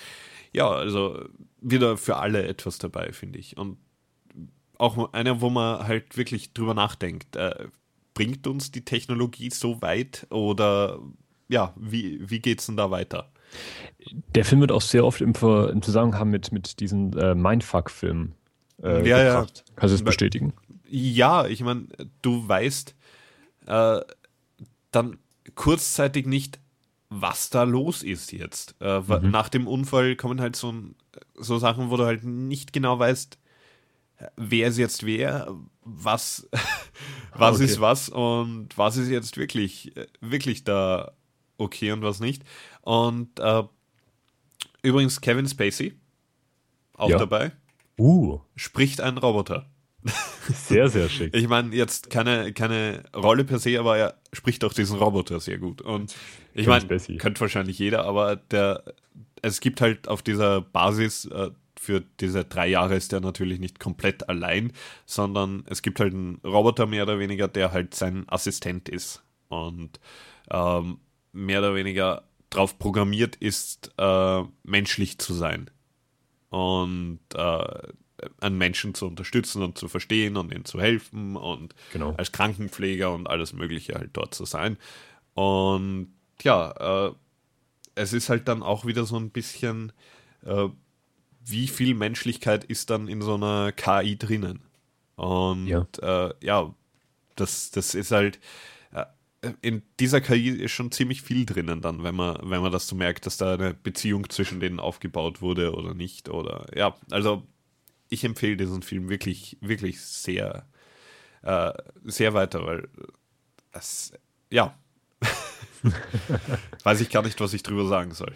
ja, also wieder für alle etwas dabei, finde ich. Und auch einer, wo man halt wirklich drüber nachdenkt, äh, bringt uns die Technologie so weit oder ja, wie, wie geht's denn da weiter? Der Film wird auch sehr oft im, Ver- im Zusammenhang mit, mit diesen äh, Mindfuck-Filmen äh, ja, gebracht. Ja. Kannst du es bestätigen? Ja, ich meine, du weißt äh, dann kurzzeitig nicht, was da los ist jetzt. Äh, mhm. Nach dem Unfall kommen halt so, so Sachen, wo du halt nicht genau weißt, wer ist jetzt wer, was, was okay. ist was und was ist jetzt wirklich, wirklich da okay und was nicht. Und äh, übrigens Kevin Spacey, auch ja. dabei, uh. spricht ein Roboter. Sehr, sehr schick. Ich meine, jetzt keine, keine Rolle per se, aber er spricht auch diesen Roboter sehr gut. Und ich meine, könnte wahrscheinlich jeder, aber der, es gibt halt auf dieser Basis, äh, für diese drei Jahre ist der natürlich nicht komplett allein, sondern es gibt halt einen Roboter mehr oder weniger, der halt sein Assistent ist und ähm, mehr oder weniger drauf programmiert ist, äh, menschlich zu sein. Und äh, einen Menschen zu unterstützen und zu verstehen und ihnen zu helfen und genau. als Krankenpfleger und alles Mögliche halt dort zu sein. Und ja, äh, es ist halt dann auch wieder so ein bisschen, äh, wie viel Menschlichkeit ist dann in so einer K I drinnen? Und ja, äh, ja das, das ist halt, äh, in dieser K I ist schon ziemlich viel drinnen dann, wenn man, wenn man das so merkt, dass da eine Beziehung zwischen denen aufgebaut wurde oder nicht. Oder ja, also ich empfehle diesen Film wirklich, wirklich sehr, äh, sehr weiter, weil das, ja, weiß ich gar nicht, was ich drüber sagen soll.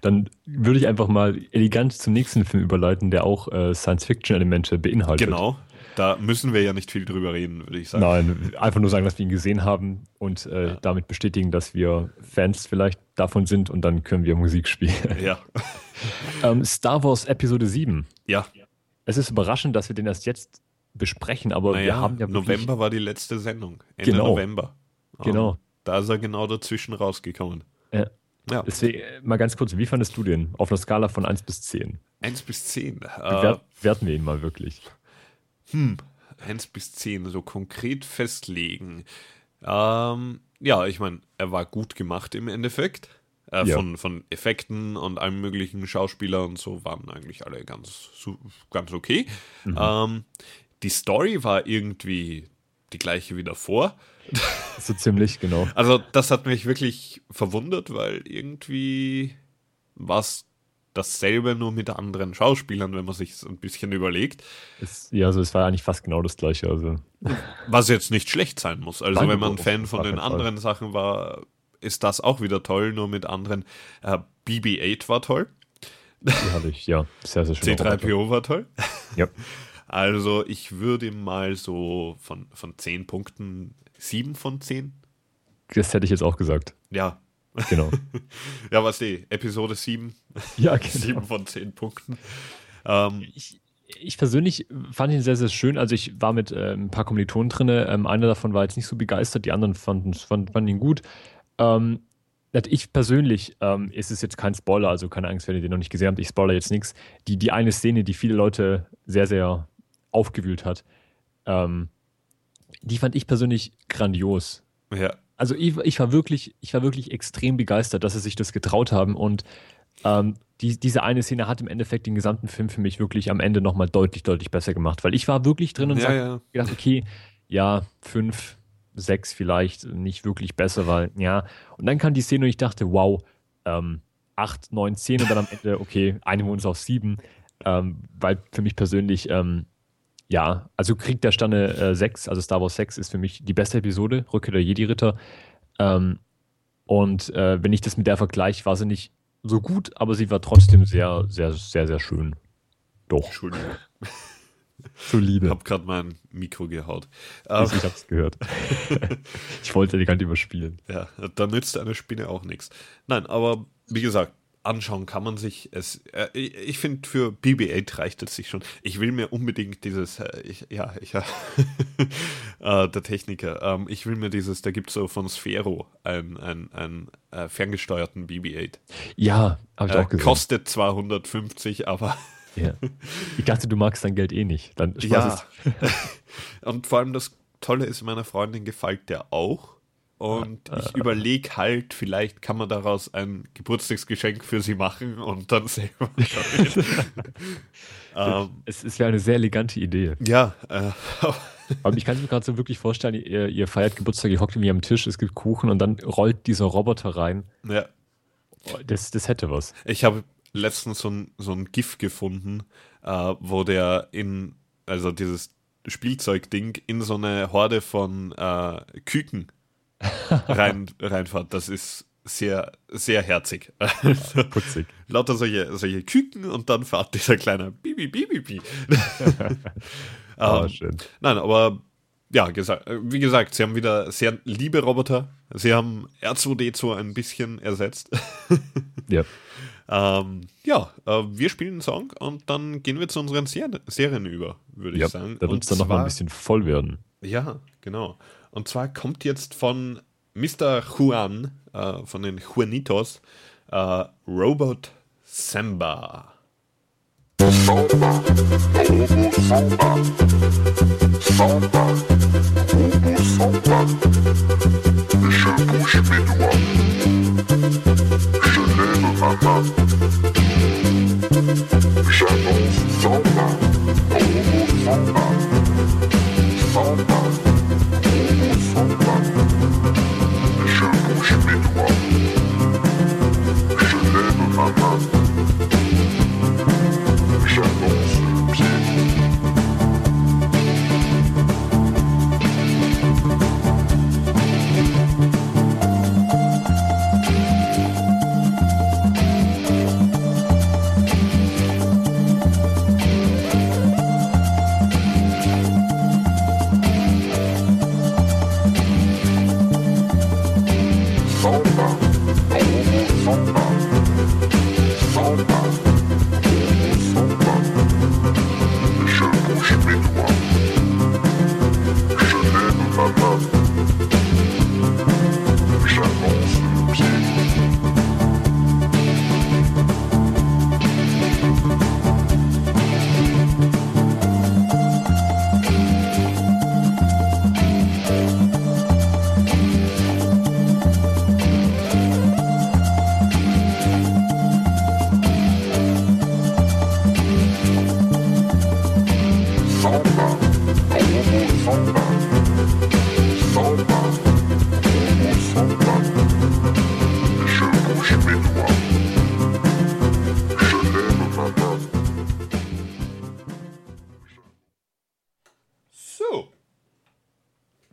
Dann würde ich einfach mal elegant zum nächsten Film überleiten, der auch äh, Science-Fiction-Elemente beinhaltet. Genau, da müssen wir ja nicht viel drüber reden, würde ich sagen. Nein, einfach nur sagen, dass wir ihn gesehen haben und äh, ja. damit bestätigen, dass wir Fans vielleicht davon sind und dann können wir Musik spielen. Ja. ähm, Star Wars Episode sieben. Ja. Es ist überraschend, dass wir den erst jetzt besprechen, aber naja, wir haben ja November wirklich... war die letzte Sendung. Ende genau. November. Oh, genau. Da ist er genau dazwischen rausgekommen. Ja. Ja. Deswegen mal ganz kurz, wie fandest du den? Auf einer Skala von eins bis zehn. eins bis zehn? Bewert, äh, werten wir ihn mal wirklich. Hm, eins bis zehn, so konkret festlegen. Ähm, ja, ich meine, er war gut gemacht im Endeffekt. Äh, ja. von, von Effekten und allem möglichen Schauspieler und so waren eigentlich alle ganz, ganz okay. Mhm. Ähm, die Story war irgendwie die gleiche wie davor. So ziemlich, genau. Also das hat mich wirklich verwundert, weil irgendwie war es dasselbe, nur mit anderen Schauspielern, wenn man sich es ein bisschen überlegt. Es, ja, also es war eigentlich fast genau das Gleiche. Also. Was jetzt nicht schlecht sein muss. Also Nein, wenn man Fan von den anderen Fall. Sachen war, ist das auch wieder toll, nur mit anderen. Äh, B B acht war toll. Die hatte ich, ja. Sehr, sehr schön. C drei P O war toll. Ja. Also ich würde mal so von, von zehn Punkten sieben von zehn. Das hätte ich jetzt auch gesagt. Ja. Genau. Ja, was die Episode sieben. Ja, genau. sieben von zehn Punkten. Ähm, ich, ich persönlich fand ihn sehr, sehr schön. Also ich war mit äh, ein paar Kommilitonen drin. Ähm, einer davon war jetzt nicht so begeistert, die anderen fanden, fanden, fanden ihn gut. Ähm, ich persönlich, ähm, es ist jetzt kein Spoiler, also keine Angst, wenn ihr den noch nicht gesehen habt, ich spoilere jetzt nichts. Die, die eine Szene, die viele Leute sehr, sehr aufgewühlt hat, ähm, die fand ich persönlich grandios. Ja. Also ich, ich war wirklich, ich war wirklich extrem begeistert, dass sie sich das getraut haben, und ähm, die, diese eine Szene hat im Endeffekt den gesamten Film für mich wirklich am Ende nochmal deutlich, deutlich besser gemacht, weil ich war wirklich drin und ja, sag, ja. gedacht, okay, ja, fünf, sechs vielleicht, nicht wirklich besser, weil, ja, und dann kam die Szene und ich dachte, wow, ähm, acht, neun, zehn und dann am Ende, okay, einigen wir uns auf sieben, ähm, weil für mich persönlich, ähm, ja, also Krieg der Sterne äh, sechs, also Star Wars sechs ist für mich die beste Episode, Rückkehr der Jedi-Ritter. Ähm, und äh, wenn ich das mit der vergleiche, war sie nicht so gut, aber sie war trotzdem sehr, sehr, sehr, sehr schön. Doch. Entschuldigung. Solide. Ich hab gerade mein Mikro gehaut. Ähm, ich hab's gehört. Ich wollte die gar nicht überspielen. Ja, da nützt eine Spinne auch nichts. Nein, aber wie gesagt, anschauen kann man sich es. Äh, ich ich finde, für B B acht reicht es sich schon. Ich will mir unbedingt dieses, äh, ich, ja, ich, äh, äh, der Techniker, ähm, ich will mir dieses, da gibt es so von Sphero einen, einen, einen äh, ferngesteuerten B B acht. Ja, habe ich äh, auch gesehen. Kostet zwar hundertfünfzig, aber. Ja. Ich dachte, du magst dein Geld eh nicht. Dann Spaß ja. Es. Und vor allem das Tolle ist, meiner Freundin gefällt der auch. Und ich überlege halt, vielleicht kann man daraus ein Geburtstagsgeschenk für sie machen und dann selber. ähm, es ist ja eine sehr elegante Idee. Ja. Äh, aber ich kann es mir gerade so wirklich vorstellen, ihr, ihr feiert Geburtstag, ihr hockt irgendwie am Tisch, es gibt Kuchen und dann rollt dieser Roboter rein. Ja. Das, das hätte was. Ich habe letztens so ein, so ein GIF gefunden, äh, wo der in, also dieses Spielzeugding in so eine Horde von äh, Küken Rein, reinfahrt, das ist sehr, sehr herzig. Also, putzig. Lauter solche, solche Küken und dann fährt dieser kleine Bibi, Bibi, Bibi. Oh, schön. Nein, aber ja, gesa- wie gesagt, sie haben wieder sehr liebe Roboter. Sie haben R zwei D zwei ein bisschen ersetzt. Ja. Ähm, ja, äh, wir spielen einen Song und dann gehen wir zu unseren Ser- Serien über, würde ja, ich sagen. Da wird es dann nochmal ein bisschen voll werden. Ja, genau. Und zwar kommt jetzt von Mister Juan, äh, von den Juanitos, äh, Robot Samba. Samba, Robot Samba, Samba, Robot Samba, je bouge mes doigts, je lève ma main, j'avance Samba, Robot Samba, Samba. Je m'étoie, je lève ma main, j'avance le pied.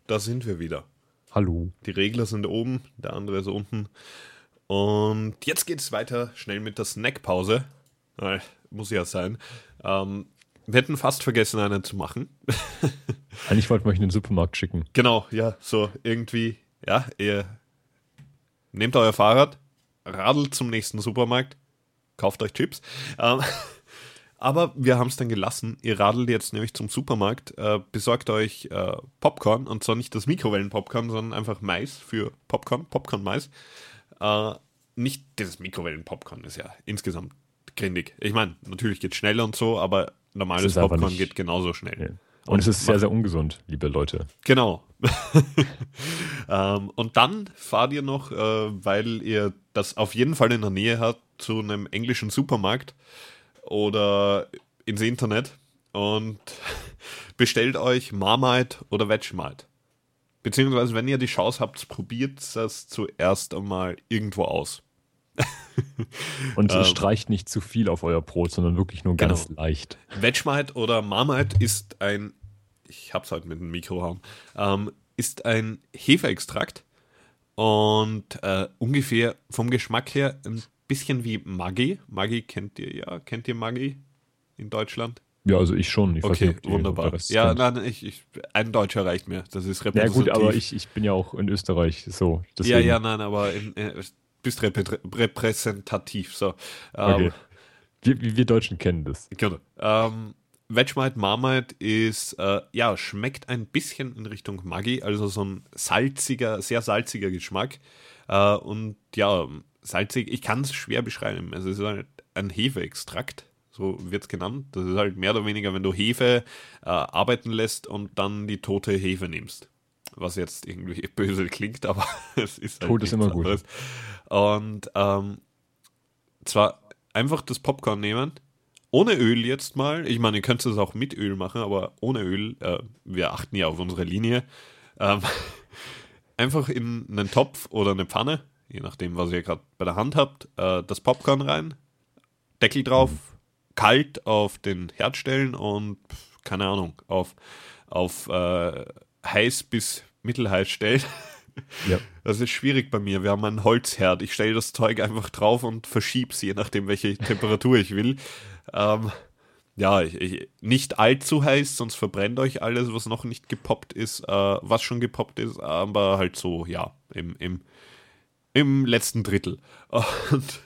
da sind wir wieder. Hallo. Die Regler sind oben, der andere ist unten. Und jetzt geht's weiter schnell mit der Snackpause. Äh, muss ja sein. Ähm, wir hätten fast vergessen, einen zu machen. Eigentlich wollten wir euch in den Supermarkt schicken. Genau, ja, so irgendwie. Ja, ihr nehmt euer Fahrrad, radelt zum nächsten Supermarkt, kauft euch Chips. Ähm, aber wir haben es dann gelassen. Ihr radelt jetzt nämlich zum Supermarkt, äh, besorgt euch äh, Popcorn, und zwar nicht das Mikrowellen-Popcorn, sondern einfach Mais für Popcorn, Popcorn-Mais. Äh, nicht dieses Mikrowellen-Popcorn, ist ja insgesamt grindig. Ich meine, natürlich geht es schneller und so, aber normales Popcorn nicht, geht genauso schnell. Ja. Und, und es ist sehr, sehr ungesund, liebe Leute. Genau. ähm, und dann fahrt ihr noch, äh, weil ihr das auf jeden Fall in der Nähe habt, zu einem englischen Supermarkt oder ins Internet und bestellt euch Marmite oder Vegemite. Beziehungsweise, wenn ihr die Chance habt, probiert das zuerst einmal irgendwo aus. Und ähm, streicht nicht zu viel auf euer Brot, sondern wirklich nur ganz genau. leicht. Vegemite oder Marmite ist ein, ich hab's heute mit dem Mikrohorn, ähm, ist ein Hefeextrakt und äh, ungefähr vom Geschmack her ein bisschen wie Maggi. Maggi kennt ihr ja, kennt ihr Maggi in Deutschland? Ja, also ich schon. Ich okay, weiß nicht, wunderbar. Ja, nein, ich, ich, ein Deutscher reicht mir. Das ist repräsentativ. Ja gut, aber ich, ich bin ja auch in Österreich, so. Deswegen. Ja, ja, nein, aber in, äh, bist reprä- repräsentativ. So. Okay. Ähm, wir, wir Deutschen kennen das. Genau. Ähm, Vegemite, Marmite ist, äh, ja, schmeckt ein bisschen in Richtung Maggi, also so ein salziger, sehr salziger Geschmack. Äh, und ja, salzig, ich kann es schwer beschreiben. Also es ist halt ein Hefeextrakt, so wird es genannt. Das ist halt mehr oder weniger, wenn du Hefe äh, arbeiten lässt und dann die tote Hefe nimmst. Was jetzt irgendwie böse klingt, aber es ist halt Tod ist immer anderes. Gut. Und ähm, zwar einfach das Popcorn nehmen, ohne Öl jetzt mal. Ich meine, ihr könnt es auch mit Öl machen, aber ohne Öl. Äh, wir achten ja auf unsere Linie. Ähm, einfach in einen Topf oder eine Pfanne, je nachdem, was ihr gerade bei der Hand habt, äh, das Popcorn rein, Deckel drauf, mhm. kalt auf den Herd stellen und keine Ahnung, auf, auf äh, heiß bis mittelheiß stellen. Ja. Das ist schwierig bei mir. Wir haben einen Holzherd. Ich stelle das Zeug einfach drauf und verschiebe es, je nachdem, welche Temperatur ich will. Ähm, ja, ich, ich, nicht allzu heiß, sonst verbrennt euch alles, was noch nicht gepoppt ist, äh, was schon gepoppt ist, aber halt so, ja, im, im, im letzten Drittel. Und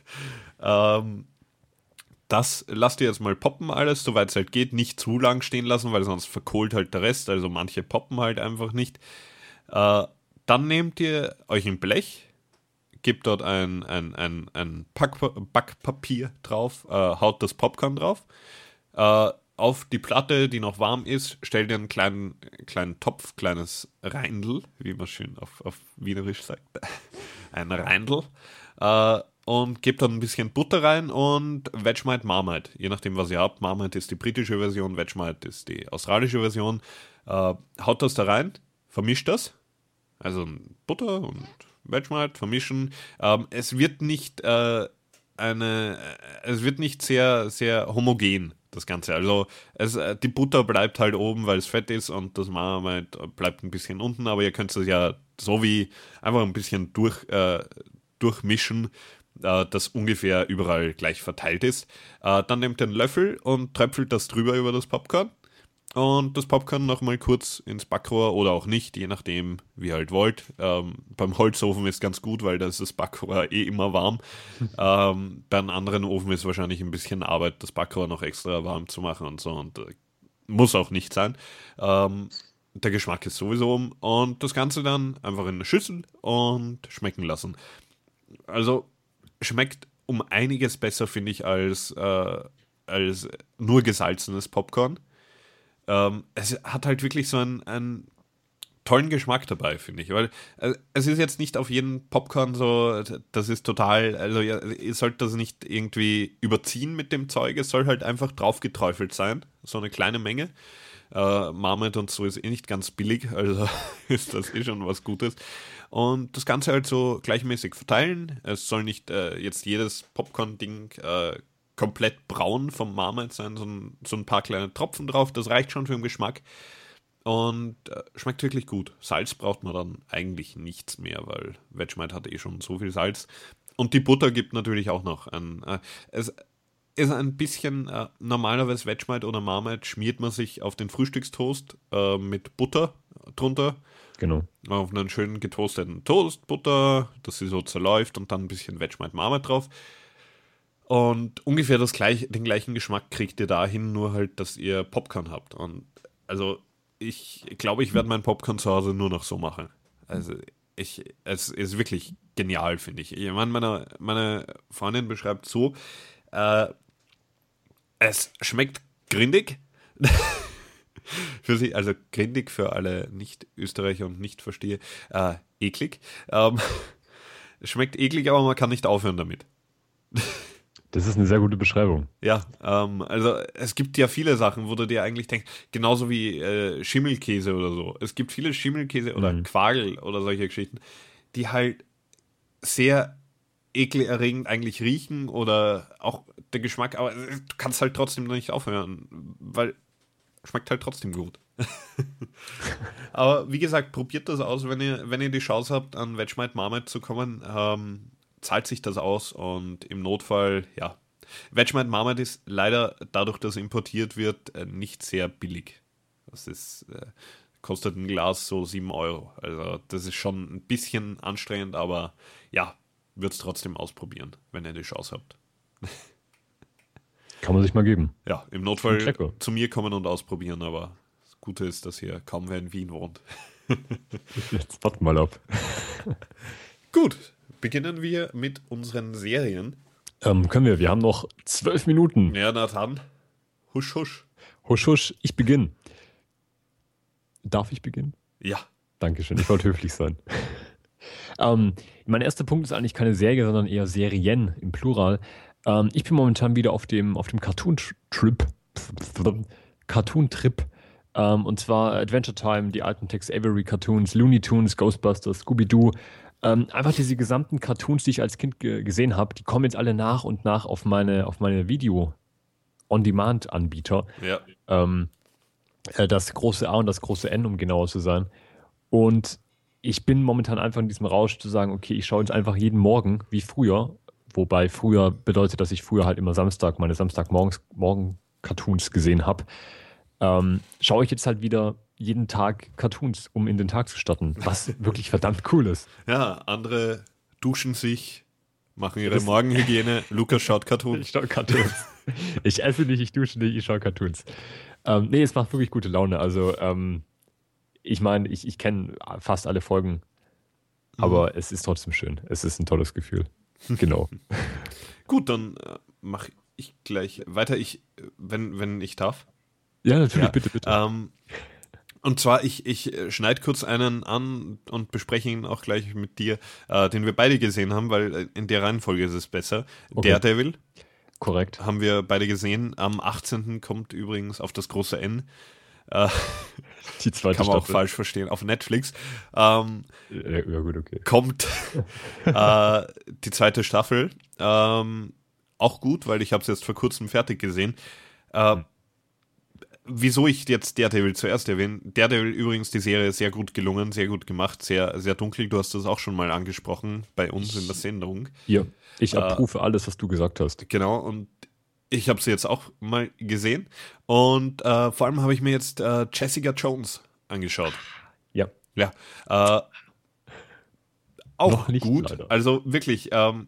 ähm, das lasst ihr jetzt mal poppen alles, soweit es halt geht. Nicht zu lang stehen lassen, weil sonst verkohlt halt der Rest. Also manche poppen halt einfach nicht. Äh, Dann nehmt ihr euch ein Blech, gebt dort ein, ein, ein, ein Pack- Backpapier drauf, äh, haut das Popcorn drauf. Äh, auf die Platte, die noch warm ist, stellt ihr einen kleinen, kleinen Topf, kleines Reindl, wie man schön auf, auf Wienerisch sagt, ein Reindl, äh, und gebt dann ein bisschen Butter rein und Vegemite, Marmite, je nachdem, was ihr habt. Marmite ist die britische Version, Vegemite ist die australische Version. Äh, haut das da rein, vermischt das. Also Butter und Vegemite vermischen. Ähm, es wird nicht äh, eine, es wird nicht sehr, sehr homogen, das Ganze. Also es, die Butter bleibt halt oben, weil es fett ist, und das Marmite bleibt ein bisschen unten, aber ihr könnt es ja so wie einfach ein bisschen durch, äh, durchmischen, äh, dass ungefähr überall gleich verteilt ist. Äh, dann nehmt ihr einen Löffel und tröpfelt das drüber über das Popcorn. Und das Popcorn nochmal kurz ins Backrohr oder auch nicht, je nachdem, wie ihr halt wollt. Ähm, beim Holzofen ist ganz gut, weil da ist das Backrohr eh immer warm. ähm, bei einem anderen Ofen ist wahrscheinlich ein bisschen Arbeit, das Backrohr noch extra warm zu machen und so. Und äh, muss auch nicht sein. Ähm, der Geschmack ist sowieso um. Und das Ganze dann einfach in eine Schüssel und schmecken lassen. Also schmeckt um einiges besser, finde ich, als, äh, als nur gesalzenes Popcorn. Es hat halt wirklich so einen, einen tollen Geschmack dabei, finde ich. Weil es ist jetzt nicht auf jeden Popcorn so, das ist total, also ihr, ihr sollt das nicht irgendwie überziehen mit dem Zeug, es soll halt einfach drauf geträufelt sein, so eine kleine Menge. Äh, Marmite und so ist eh nicht ganz billig, also ist das eh schon was Gutes. Und das Ganze halt so gleichmäßig verteilen. Es soll nicht äh, jetzt jedes Popcorn-Ding äh, komplett braun vom Marmite sein, so ein, so ein paar kleine Tropfen drauf, das reicht schon für den Geschmack. Und äh, schmeckt wirklich gut. Salz braucht man dann eigentlich nichts mehr, weil Vegemite hat eh schon so viel Salz. Und die Butter gibt natürlich auch noch ein... Äh, es ist ein bisschen... Äh, normalerweise Vegemite oder Marmite schmiert man sich auf den Frühstückstoast äh, mit Butter drunter. Genau. Auf einen schönen getoasteten Toast, Butter, dass sie so zerläuft und dann ein bisschen Vegemite Marmite drauf. Und ungefähr das gleich, den gleichen Geschmack kriegt ihr dahin, nur halt, dass ihr Popcorn habt. Und also... Ich glaube, ich werde mein Popcorn zu Hause nur noch so machen. Also, ich, es ist wirklich genial, finde ich. Ich meine, meine, meine Freundin beschreibt so, äh, es schmeckt grindig. Für sie, also grindig für alle Nicht-Österreicher und Nicht-Versteher, äh, eklig. Ähm, schmeckt eklig, aber man kann nicht aufhören damit. Das ist eine sehr gute Beschreibung. Ja, ähm, also es gibt ja viele Sachen, wo du dir eigentlich denkst, genauso wie äh, Schimmelkäse oder so. Es gibt viele Schimmelkäse oder mhm. Quagel oder solche Geschichten, die halt sehr ekelerregend eigentlich riechen oder auch der Geschmack, aber du kannst halt trotzdem nicht aufhören, weil schmeckt halt trotzdem gut. Aber wie gesagt, probiert das aus, wenn ihr, wenn ihr die Chance habt, an Vegemite Marmite zu kommen, ähm, zahlt sich das aus und im Notfall, ja. Vegemite Marmite ist leider, dadurch, dass importiert wird, nicht sehr billig. Das ist, äh, kostet ein Glas so sieben Euro. Also das ist schon ein bisschen anstrengend, aber ja, würde es trotzdem ausprobieren, wenn ihr die Chance habt. Kann man sich mal geben. Ja, im Notfall zu mir kommen und ausprobieren, aber das Gute ist, dass hier kaum wer in Wien wohnt. Jetzt warten mal ab. Gut. Beginnen wir mit unseren Serien. Ähm, können wir, wir haben noch zwölf Minuten. Ja, na dann. Husch, husch. Husch, husch, ich beginne. Darf ich beginnen? Ja. Dankeschön, ich wollte höflich sein. ähm, mein erster Punkt ist eigentlich keine Serie, sondern eher Serien im Plural. Ähm, ich bin momentan wieder auf dem, auf dem Cartoon-Trip. Cartoon-Trip. Ähm, und zwar Adventure Time, die alten Tex Avery Cartoons, Looney Tunes, Ghostbusters, Scooby-Doo. Ähm, einfach diese gesamten Cartoons, die ich als Kind ge- gesehen habe, die kommen jetzt alle nach und nach auf meine, auf meine Video-on-Demand-Anbieter. Ja. Ähm, äh, das große A und das große N, um genauer zu sein. Und ich bin momentan einfach in diesem Rausch zu sagen, okay, ich schaue jetzt einfach jeden Morgen, wie früher. Wobei früher bedeutet, dass ich früher halt immer Samstag, meine Samstagmorgen-Cartoons gesehen habe. Ähm, schaue ich jetzt halt wieder jeden Tag Cartoons, um in den Tag zu starten, was wirklich verdammt cool ist. Ja, andere duschen sich, machen ihre das Morgenhygiene, Lukas schaut Cartoons. Ich schaue Cartoons. Ich esse nicht, ich dusche nicht, ich schaue Cartoons. Ähm, nee, es macht wirklich gute Laune. Also, ähm, ich meine, ich, ich kenne fast alle Folgen, aber mhm. es ist trotzdem schön. Es ist ein tolles Gefühl. Genau. Gut, dann äh, mache ich gleich weiter, ich, wenn, wenn ich darf. Ja, natürlich, ja. bitte, bitte. Ähm, und zwar, ich, ich schneide kurz einen an und bespreche ihn auch gleich mit dir, äh, den wir beide gesehen haben, weil in der Reihenfolge ist es besser. Okay. Daredevil. Korrekt. Haben wir beide gesehen. Am achtzehnten kommt übrigens auf das große N. Äh, Die zweite kann man Staffel. Auch falsch verstehen. Auf Netflix. Ähm, ja, gut, okay. Kommt äh, die zweite Staffel. Ähm, auch gut, weil ich habe es jetzt vor kurzem fertig gesehen. Äh, mhm. Wieso ich jetzt Daredevil zuerst erwähne. Daredevil übrigens, die Serie, sehr gut gelungen, sehr gut gemacht, sehr, sehr dunkel. Du hast das auch schon mal angesprochen bei uns in der Sendung. Ja, ich abrufe äh, alles, was du gesagt hast. Genau, und ich habe sie jetzt auch mal gesehen. Und äh, vor allem habe ich mir jetzt äh, Jessica Jones angeschaut. Ja. Ja. Äh, auch Noch nicht, gut. Leider. Also wirklich, ähm,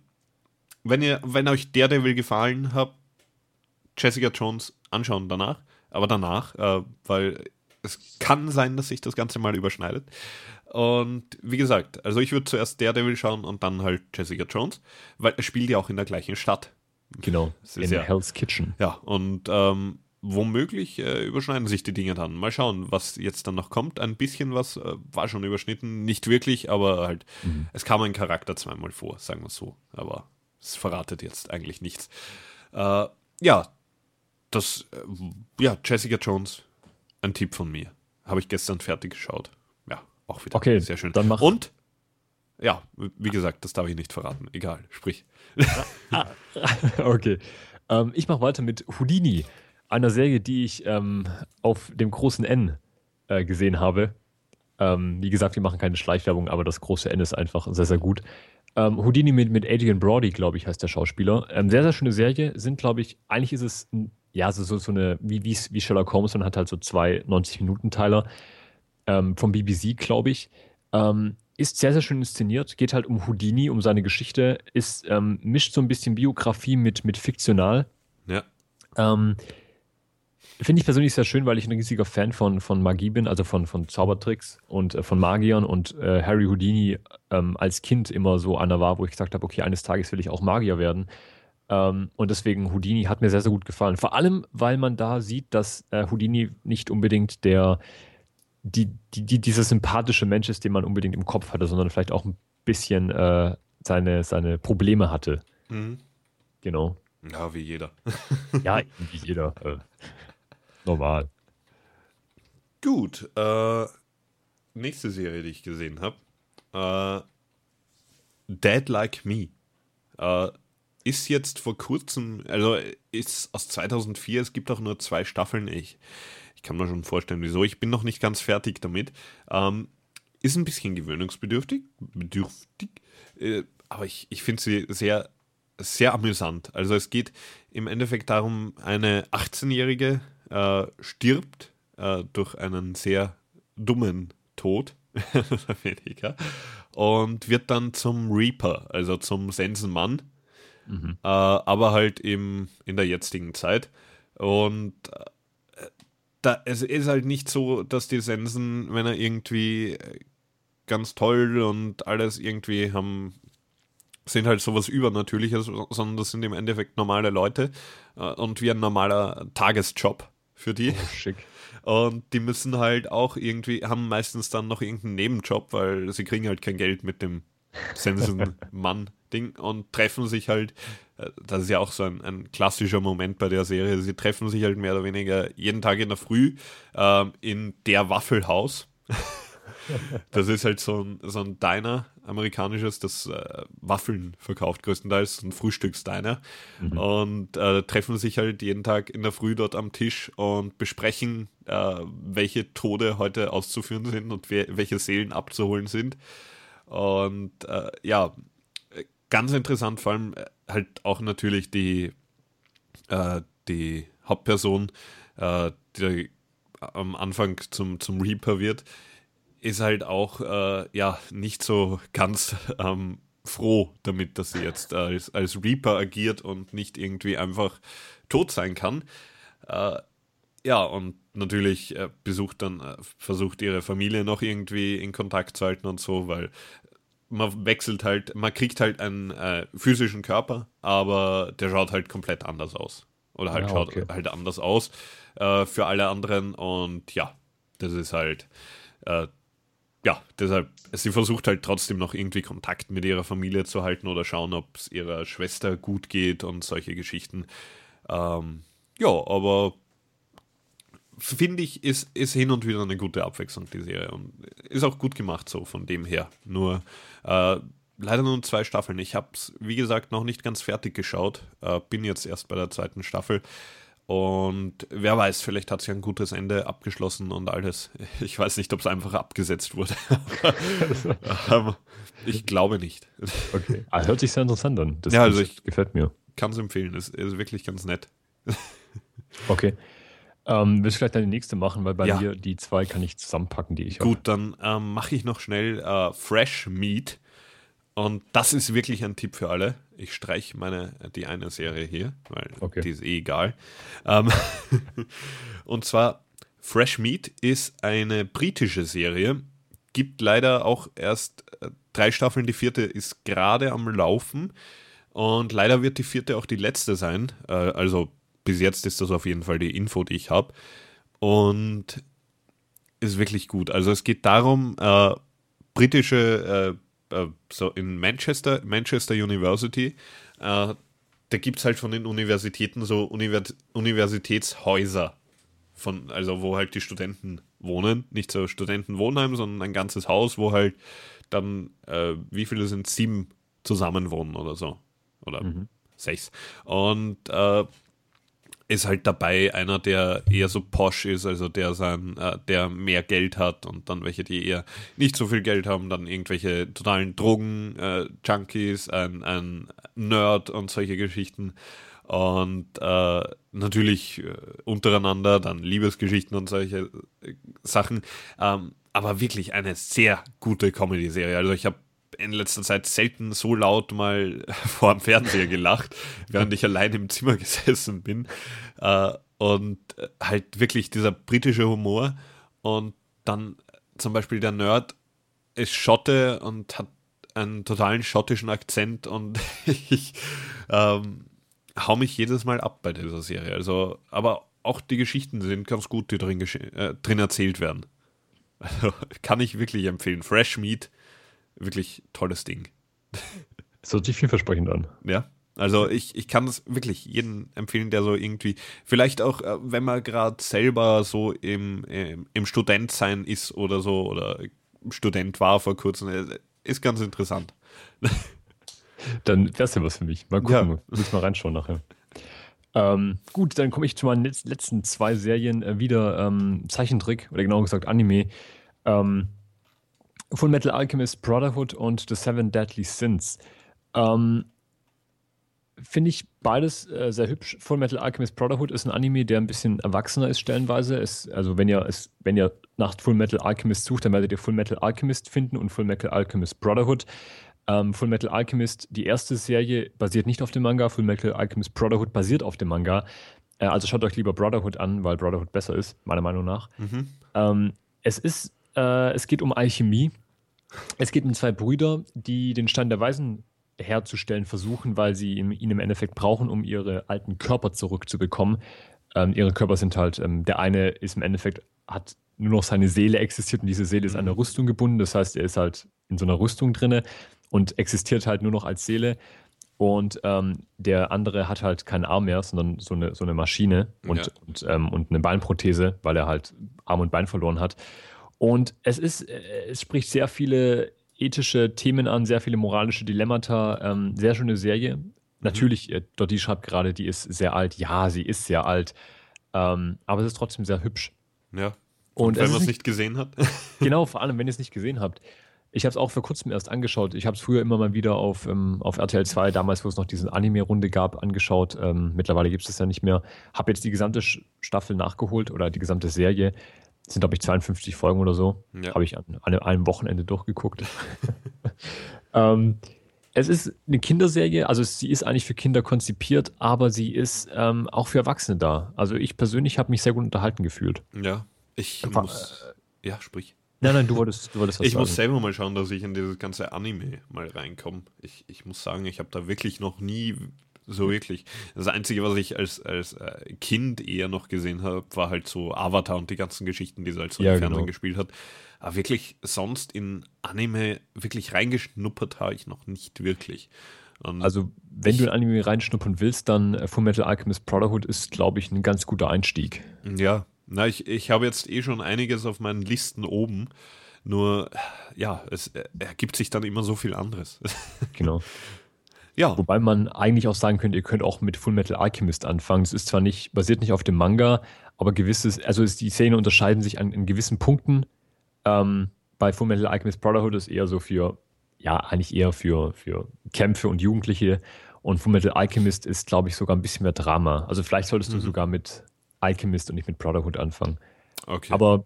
wenn ihr, wenn euch Daredevil gefallen hat, Jessica Jones anschauen danach. Aber danach, äh, weil es kann sein, dass sich das Ganze mal überschneidet. Und wie gesagt, also ich würde zuerst Daredevil schauen und dann halt Jessica Jones, weil er spielt ja auch in der gleichen Stadt. Genau, in ja, Hell's Kitchen. Ja, und ähm, womöglich äh, überschneiden sich die Dinge dann. Mal schauen, was jetzt dann noch kommt. Ein bisschen was äh, war schon überschnitten, nicht wirklich, aber halt, mhm. es kam ein Charakter zweimal vor, sagen wir es so. Aber es verratet jetzt eigentlich nichts. Äh, ja, Das, ja, Jessica Jones, ein Tipp von mir. Habe ich gestern fertig geschaut. Ja, auch wieder. Okay, sehr schön. Dann mach. Und, ja, wie gesagt, das darf ich nicht verraten. Egal, sprich. Okay. Ähm, ich mache weiter mit Houdini, einer Serie, die ich ähm, auf dem großen N äh, gesehen habe. Ähm, wie gesagt, wir machen keine Schleichwerbung, aber das große Ende ist einfach sehr, sehr gut. Ähm, Houdini mit, mit Adrian Brody, glaube ich, heißt der Schauspieler. Ähm, sehr, sehr schöne Serie. Sind, glaube ich, eigentlich ist es ein, ja, so, so eine, wie, wie Sherlock Holmes, man hat halt so zwei neunzig-Minuten-Teiler ähm, vom B B C, glaube ich. Ähm, ist sehr, sehr schön inszeniert. Geht halt um Houdini, um seine Geschichte. Ist, ähm, mischt so ein bisschen Biografie mit, mit fiktional. Ja. Ähm, Finde ich persönlich sehr schön, weil ich ein riesiger Fan von, von Magie bin, also von, von Zaubertricks und äh, von Magiern und äh, Harry Houdini ähm, als Kind immer so einer war, wo ich gesagt habe, okay, eines Tages will ich auch Magier werden. Ähm, und deswegen Houdini hat mir sehr, sehr gut gefallen. Vor allem, weil man da sieht, dass äh, Houdini nicht unbedingt der, die, die, die, dieser sympathische Mensch ist, den man unbedingt im Kopf hatte, sondern vielleicht auch ein bisschen äh, seine, seine Probleme hatte. Mhm. Genau. Ja, wie jeder. Ja, wie jeder. Äh. Normal. Gut. Äh, nächste Serie, die ich gesehen habe. Äh, Dead Like Me. Äh, ist jetzt vor kurzem, also ist aus zweitausendvier, es gibt auch nur zwei Staffeln. Ich, ich kann mir schon vorstellen, wieso. Ich bin noch nicht ganz fertig damit. Ähm, ist ein bisschen gewöhnungsbedürftig. Bedürftig. Äh, aber ich, ich finde sie sehr, sehr amüsant. Also es geht im Endeffekt darum, eine achtzehnjährige Äh, stirbt äh, durch einen sehr dummen Tod, weniger, und wird dann zum Reaper, also zum Sensenmann, mhm. äh, aber halt im, in der jetzigen Zeit. Und äh, da, es ist halt nicht so, dass die Sensen, wenn er irgendwie ganz toll und alles irgendwie haben, sind halt sowas Übernatürliches, sondern das sind im Endeffekt normale Leute äh, und wie ein normaler Tagesjob für die. Oh, schick. Und die müssen halt auch irgendwie, haben meistens dann noch irgendeinen Nebenjob, weil sie kriegen halt kein Geld mit dem Sensenmann-Ding und treffen sich halt, das ist ja auch so ein, ein klassischer Moment bei der Serie, sie treffen sich halt mehr oder weniger jeden Tag in der Früh äh, in der Waffelhaus. Das ist halt so ein, so ein Diner, amerikanisches, das äh, Waffeln verkauft größtenteils, ein Frühstücksdiner. Mhm. Und äh, treffen sich halt jeden Tag in der Früh dort am Tisch und besprechen, äh, welche Tode heute auszuführen sind und we- welche Seelen abzuholen sind. Und äh, ja, ganz interessant, vor allem halt auch natürlich die, äh, die Hauptperson, äh, die am Anfang zum, zum Reaper wird, ist halt auch äh, ja nicht so ganz ähm, froh damit, dass sie jetzt äh, als, als Reaper agiert und nicht irgendwie einfach tot sein kann. Äh, ja, und natürlich äh, besucht dann, äh, versucht ihre Familie noch irgendwie in Kontakt zu halten und so, weil man wechselt halt, man kriegt halt einen äh, physischen Körper, aber der schaut halt komplett anders aus. Oder halt ja, schaut okay. halt anders aus äh, für alle anderen und ja, das ist halt äh, ja, deshalb, sie versucht halt trotzdem noch irgendwie Kontakt mit ihrer Familie zu halten oder schauen, ob es ihrer Schwester gut geht und solche Geschichten. Ähm, ja, aber finde ich, ist, ist hin und wieder eine gute Abwechslung, die Serie. Und ist auch gut gemacht so von dem her. Nur äh, leider nur zwei Staffeln. Ich habe es, wie gesagt, noch nicht ganz fertig geschaut. Äh, bin jetzt erst bei der zweiten Staffel. Und wer weiß, vielleicht hat sich ein gutes Ende abgeschlossen und alles. Ich weiß nicht, ob es einfach abgesetzt wurde. Aber ich glaube nicht. Okay. Ah, hört sich sehr interessant an. Das ja, also ich gefällt mir. Kann es empfehlen. Es ist wirklich ganz nett. Okay. Ähm, willst du vielleicht deine nächste machen? Weil bei ja. mir die zwei kann ich zusammenpacken, die ich habe. Gut, dann ähm, mache ich noch schnell äh, Fresh Meat. Und das ist wirklich ein Tipp für alle. Ich streiche meine, die eine Serie hier, weil okay. die ist eh egal. Ähm, und zwar Fresh Meat ist eine britische Serie. Gibt leider auch erst drei Staffeln. Die vierte ist gerade am Laufen. Und leider wird die vierte auch die letzte sein. Äh, also bis jetzt ist das auf jeden Fall die Info, die ich habe. Und ist wirklich gut. Also es geht darum, äh, britische äh, so in Manchester, Manchester University, äh, da gibt es halt von den Universitäten so Univers- Universitätshäuser, von, also wo halt die Studenten wohnen, nicht so Studentenwohnheim, sondern ein ganzes Haus, wo halt dann, äh, wie viele sind, sieben zusammen wohnen oder so, oder mhm. sechs. Und äh, ist halt dabei einer, der eher so posch ist, also der sein, äh, der mehr Geld hat, und dann welche, die eher nicht so viel Geld haben, dann irgendwelche totalen Drogen-Junkies, äh, ein, ein Nerd und solche Geschichten. Und äh, natürlich äh, untereinander, dann Liebesgeschichten und solche äh, Sachen. Ähm, aber wirklich eine sehr gute Comedy-Serie. Also ich habe in letzter Zeit selten so laut mal vor dem Fernseher gelacht, während ich allein im Zimmer gesessen bin. Äh, und halt wirklich dieser britische Humor. Und dann zum Beispiel der Nerd ist Schotte und hat einen totalen schottischen Akzent. Und ich... Ähm, hau mich jedes Mal ab bei dieser Serie. Also, aber auch die Geschichten sind ganz gut, die drin, gesche- äh, drin erzählt werden. Also, kann ich wirklich empfehlen. Fresh Meat, wirklich tolles Ding. Das hört sich vielversprechend an. Ja, also ich, ich kann es wirklich jedem empfehlen, der so irgendwie, vielleicht auch, äh, wenn man gerade selber so im, äh, im Studentsein ist oder so, oder Student war vor kurzem, äh, ist ganz interessant. Dann wäre es ja was für mich. Mal gucken, ja. Muss mal reinschauen nachher. Ähm, gut, dann komme ich zu meinen letzten zwei Serien äh, wieder. Ähm, Zeichentrick, oder genauer gesagt Anime. Ähm, Fullmetal Alchemist Brotherhood und The Seven Deadly Sins. Ähm, Finde ich beides äh, sehr hübsch. Fullmetal Alchemist Brotherhood ist ein Anime, der ein bisschen erwachsener ist stellenweise. Es, also wenn ihr, es, wenn ihr nach Fullmetal Alchemist sucht, dann werdet ihr Fullmetal Alchemist finden und Fullmetal Alchemist Brotherhood. Ähm, Fullmetal Alchemist, die erste Serie, basiert nicht auf dem Manga. Fullmetal Alchemist Brotherhood basiert auf dem Manga. Äh, also schaut euch lieber Brotherhood an, weil Brotherhood besser ist, meiner Meinung nach. Mhm. Ähm, es ist, äh, es geht um Alchemie. Es geht um zwei Brüder, die den Stein der Weisen herzustellen versuchen, weil sie ihn im Endeffekt brauchen, um ihre alten Körper zurückzubekommen. Ähm, ihre Körper sind halt, ähm, der eine ist im Endeffekt, hat nur noch seine Seele existiert, und diese Seele ist an eine Rüstung gebunden. Das heißt, er ist halt in so einer Rüstung drinne und existiert halt nur noch als Seele. Und ähm, der andere hat halt keinen Arm mehr, sondern so eine, so eine Maschine und, ja. und, ähm, und eine Beinprothese, weil er halt Arm und Bein verloren hat. Und es ist, es spricht sehr viele ethische Themen an, sehr viele moralische Dilemmata. Ähm, sehr schöne Serie. Mhm. Natürlich, äh, Dottie schreibt gerade, die ist sehr alt. Ja, sie ist sehr alt. Ähm, aber es ist trotzdem sehr hübsch. Ja. Und, und wenn man es nicht gesehen hat. Genau, vor allem, wenn ihr es nicht gesehen habt. Ich habe es auch vor kurzem erst angeschaut. Ich habe es früher immer mal wieder auf, ähm, auf R T L zwei, damals, wo es noch diese Anime-Runde gab, angeschaut. Ähm, mittlerweile gibt es das ja nicht mehr. Habe jetzt die gesamte Staffel nachgeholt oder die gesamte Serie. Das sind, glaube ich, zweiundfünfzig Folgen oder so. Ja. Habe ich an, an einem Wochenende durchgeguckt. ähm, es ist eine Kinderserie. Also sie ist eigentlich für Kinder konzipiert, aber sie ist ähm, auch für Erwachsene da. Also ich persönlich habe mich sehr gut unterhalten gefühlt. Ja, ich War, muss... Äh, ja, sprich. Nein, nein, du wolltest, du wolltest was ich sagen. Ich muss selber mal schauen, dass ich in dieses ganze Anime mal reinkomme. Ich, ich muss sagen, ich habe da wirklich noch nie so wirklich... Das Einzige, was ich als, als Kind eher noch gesehen habe, war halt so Avatar und die ganzen Geschichten, die es halt so ja, im Fernsehen genau. gespielt hat. Aber wirklich sonst in Anime wirklich reingeschnuppert habe ich noch nicht wirklich. Und also wenn ich, du in Anime reinschnuppern willst, dann Fullmetal Alchemist Brotherhood ist, glaube ich, ein ganz guter Einstieg. Ja. Na, ich, ich habe jetzt eh schon einiges auf meinen Listen oben, nur ja, es ergibt sich dann immer so viel anderes. Genau. Ja. Wobei man eigentlich auch sagen könnte, ihr könnt auch mit Fullmetal Alchemist anfangen. Es ist zwar nicht, basiert nicht auf dem Manga, aber gewisses, also es, die Szenen unterscheiden sich an in gewissen Punkten. Ähm, bei Fullmetal Alchemist Brotherhood ist eher so für, ja, eigentlich eher für, für Kämpfe und Jugendliche. Und Fullmetal Alchemist ist, glaube ich, sogar ein bisschen mehr Drama. Also vielleicht solltest du mhm. sogar mit Alchemist und nicht mit Brotherhood anfangen. Okay. Aber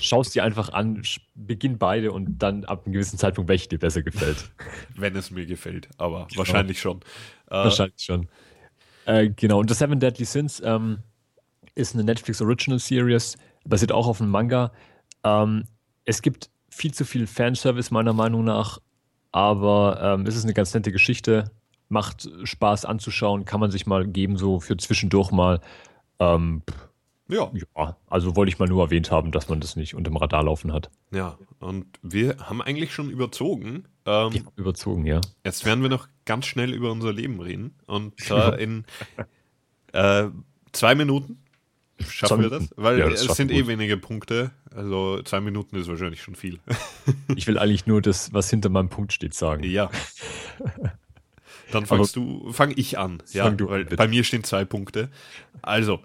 schaust dir einfach an, beginn beide und dann ab einem gewissen Zeitpunkt, welche dir besser gefällt. Wenn es mir gefällt, aber genau. wahrscheinlich schon. Wahrscheinlich äh, schon. Äh, genau, und The Seven Deadly Sins ähm, ist eine Netflix Original Series, basiert auch auf einem Manga. Ähm, es gibt viel zu viel Fanservice meiner Meinung nach, aber ähm, es ist eine ganz nette Geschichte, macht Spaß anzuschauen, kann man sich mal geben, so für zwischendurch mal. Ähm, ja. ja, also wollte ich mal nur erwähnt haben, dass man das nicht unter dem Radar laufen hat. Ja, und wir haben eigentlich schon überzogen. Ähm, ja, überzogen, ja. Jetzt werden wir noch ganz schnell über unser Leben reden. Und äh, in äh, zwei Minuten schaffen zwei wir das, weil ja, das es sind gut. eh wenige Punkte. Also zwei Minuten ist wahrscheinlich schon viel. Ich will eigentlich nur das, was hinter meinem Punkt steht, sagen. Ja. Dann fangst Aber du, fang ich an. Ja, fang du weil an, bei mir stehen zwei Punkte. Also,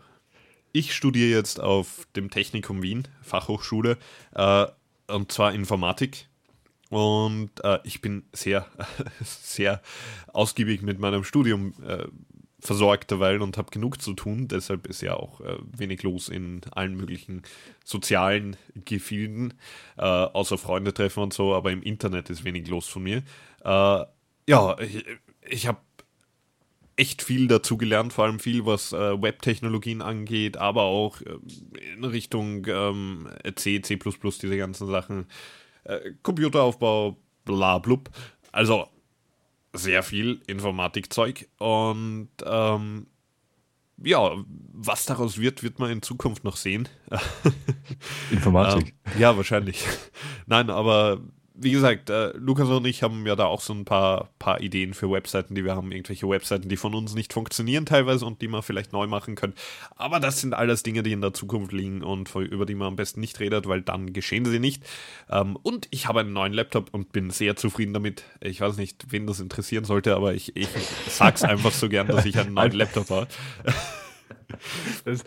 ich studiere jetzt auf dem Technikum Wien, Fachhochschule, äh, und zwar Informatik. Und äh, ich bin sehr, sehr ausgiebig mit meinem Studium äh, versorgt derweil und habe genug zu tun. Deshalb ist ja auch äh, wenig los in allen möglichen sozialen Gefilden, äh, außer Freunde treffen und so. Aber im Internet ist wenig los von mir. Äh, ja, ich, ich habe echt viel dazu gelernt, vor allem viel, was äh, Webtechnologien angeht, aber auch äh, in Richtung äh, C, C plus plus, diese ganzen Sachen. Computeraufbau, bla blub. Also sehr viel Informatikzeug. Und ähm, ja, was daraus wird, wird man in Zukunft noch sehen. Informatik. ähm, ja, wahrscheinlich. Nein, aber wie gesagt, äh, Lukas und ich haben ja da auch so ein paar, paar Ideen für Webseiten, die wir haben. Irgendwelche Webseiten, die von uns nicht funktionieren teilweise und die man vielleicht neu machen können. Aber das sind alles Dinge, die in der Zukunft liegen und über die man am besten nicht redet, weil dann geschehen sie nicht. Ähm, und ich habe einen neuen Laptop und bin sehr zufrieden damit. Ich weiß nicht, wen das interessieren sollte, aber ich, ich sag's einfach so gern, dass ich einen neuen Laptop habe. das,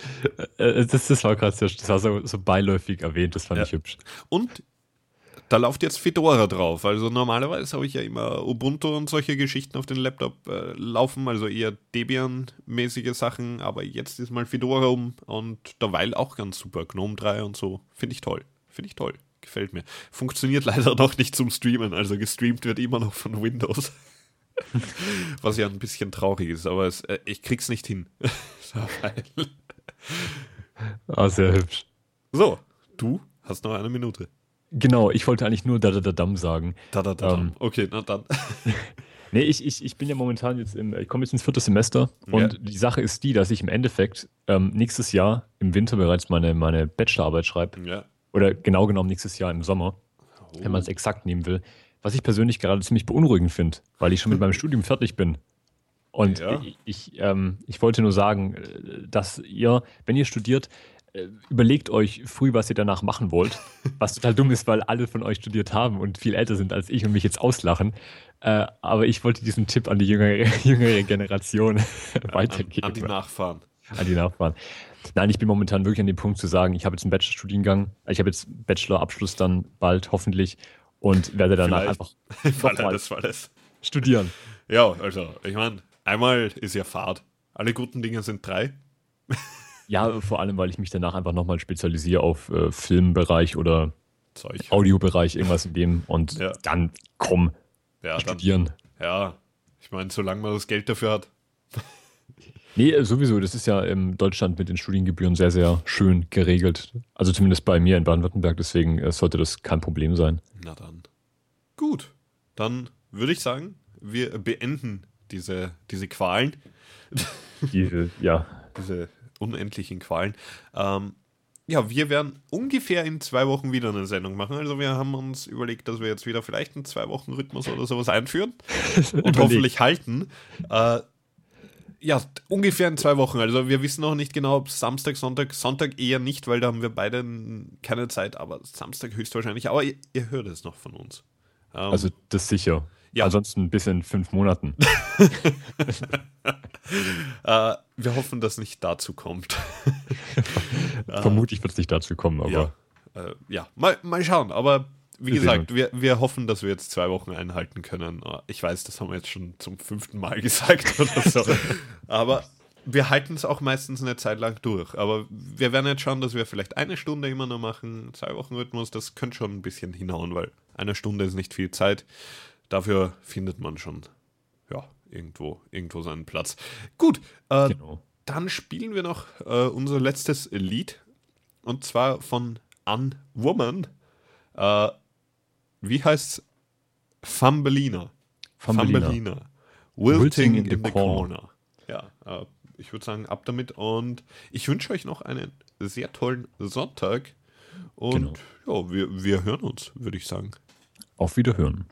das, das war gerade das war so, so beiläufig erwähnt, das fand ja. ich hübsch. Und da läuft jetzt Fedora drauf, also normalerweise habe ich ja immer Ubuntu und solche Geschichten auf den Laptop äh, laufen, also eher Debian-mäßige Sachen, aber jetzt ist mal Fedora um und derweil auch ganz super, Gnome drei und so, finde ich toll, finde ich toll, gefällt mir. Funktioniert leider noch nicht zum Streamen, also gestreamt wird immer noch von Windows, was ja ein bisschen traurig ist, aber es, äh, ich krieg's nicht hin. Ah, sehr hübsch. So, du hast noch eine Minute. Genau, ich wollte eigentlich nur da-da-da-dam sagen. Da-da-da-dam, ähm, okay, na dann. nee, ich, ich, ich bin ja momentan jetzt im, ich komme jetzt ins vierte Semester und ja. die Sache ist die, dass ich im Endeffekt ähm, nächstes Jahr im Winter bereits meine, meine Bachelorarbeit schreibe. Ja. Oder genau genommen nächstes Jahr im Sommer, oh. wenn man es exakt nehmen will. Was ich persönlich gerade ziemlich beunruhigend finde, weil ich schon mit meinem Studium fertig bin. Und ja. ich, ich, ähm, ich wollte nur sagen, dass ihr, wenn ihr studiert, überlegt euch früh, was ihr danach machen wollt, was total dumm ist, weil alle von euch studiert haben und viel älter sind als ich und mich jetzt auslachen. Äh, aber ich wollte diesen Tipp an die jüngere, jüngere Generation weitergeben. An, an die Nachfahren. An die Nachfahren. Nein, ich bin momentan wirklich an dem Punkt zu sagen, ich habe jetzt einen Bachelorstudiengang, ich habe jetzt Bachelorabschluss dann bald hoffentlich und werde danach einfach das war das. studieren. Ja, also ich meine, einmal ist ja Fahrt. Alle guten Dinge sind drei. Ja, vor allem, weil ich mich danach einfach nochmal spezialisiere auf äh, Filmbereich oder Zeug. Audiobereich, irgendwas in dem. Und ja. dann komm, ja, studieren. Dann, ja, ich meine, solange man das Geld dafür hat. Nee, sowieso. Das ist ja in Deutschland mit den Studiengebühren sehr, sehr schön geregelt. Also zumindest bei mir in Baden-Württemberg. Deswegen äh, sollte das kein Problem sein. Na dann. Gut. Dann würde ich sagen, wir beenden diese, diese Qualen. Diese, ja. Diese unendlichen Qualen. Ähm, ja, wir werden ungefähr in zwei Wochen wieder eine Sendung machen. Also wir haben uns überlegt, dass wir jetzt wieder vielleicht einen Zwei-Wochen-Rhythmus oder sowas einführen und überlegt. hoffentlich halten. Äh, ja, ungefähr in zwei Wochen. Also wir wissen noch nicht genau, ob Samstag, Sonntag, Sonntag eher nicht, weil da haben wir beide keine Zeit, aber Samstag höchstwahrscheinlich. Aber ihr, ihr hört es noch von uns. Ähm, also das sicher. Ja. Ansonsten bis in fünf Monaten. äh, wir hoffen, dass nicht dazu kommt. Vermutlich wird es nicht dazu kommen, aber. Ja, äh, ja. Mal, mal schauen. Aber wie wir gesagt, wir, wir hoffen, dass wir jetzt zwei Wochen einhalten können. Ich weiß, das haben wir jetzt schon zum fünften Mal gesagt oder so. Aber wir halten es auch meistens eine Zeit lang durch. Aber wir werden jetzt schauen, dass wir vielleicht eine Stunde immer nur machen, zwei Wochen Rhythmus. Das könnte schon ein bisschen hinhauen, weil eine Stunde ist nicht viel Zeit. Dafür findet man schon ja, irgendwo, irgendwo seinen Platz. Gut, äh, genau. Dann spielen wir noch äh, unser letztes Lied. Und zwar von Anne Woman. Äh, wie heißt's? Thumbelina. Thumbelina. Thumbelina. Wilting, Wilting in, in the Corner. corner. Ja, äh, ich würde sagen, ab damit. Und ich wünsche euch noch einen sehr tollen Sonntag. Und genau. ja, wir, wir hören uns, würde ich sagen. Auf Wiederhören.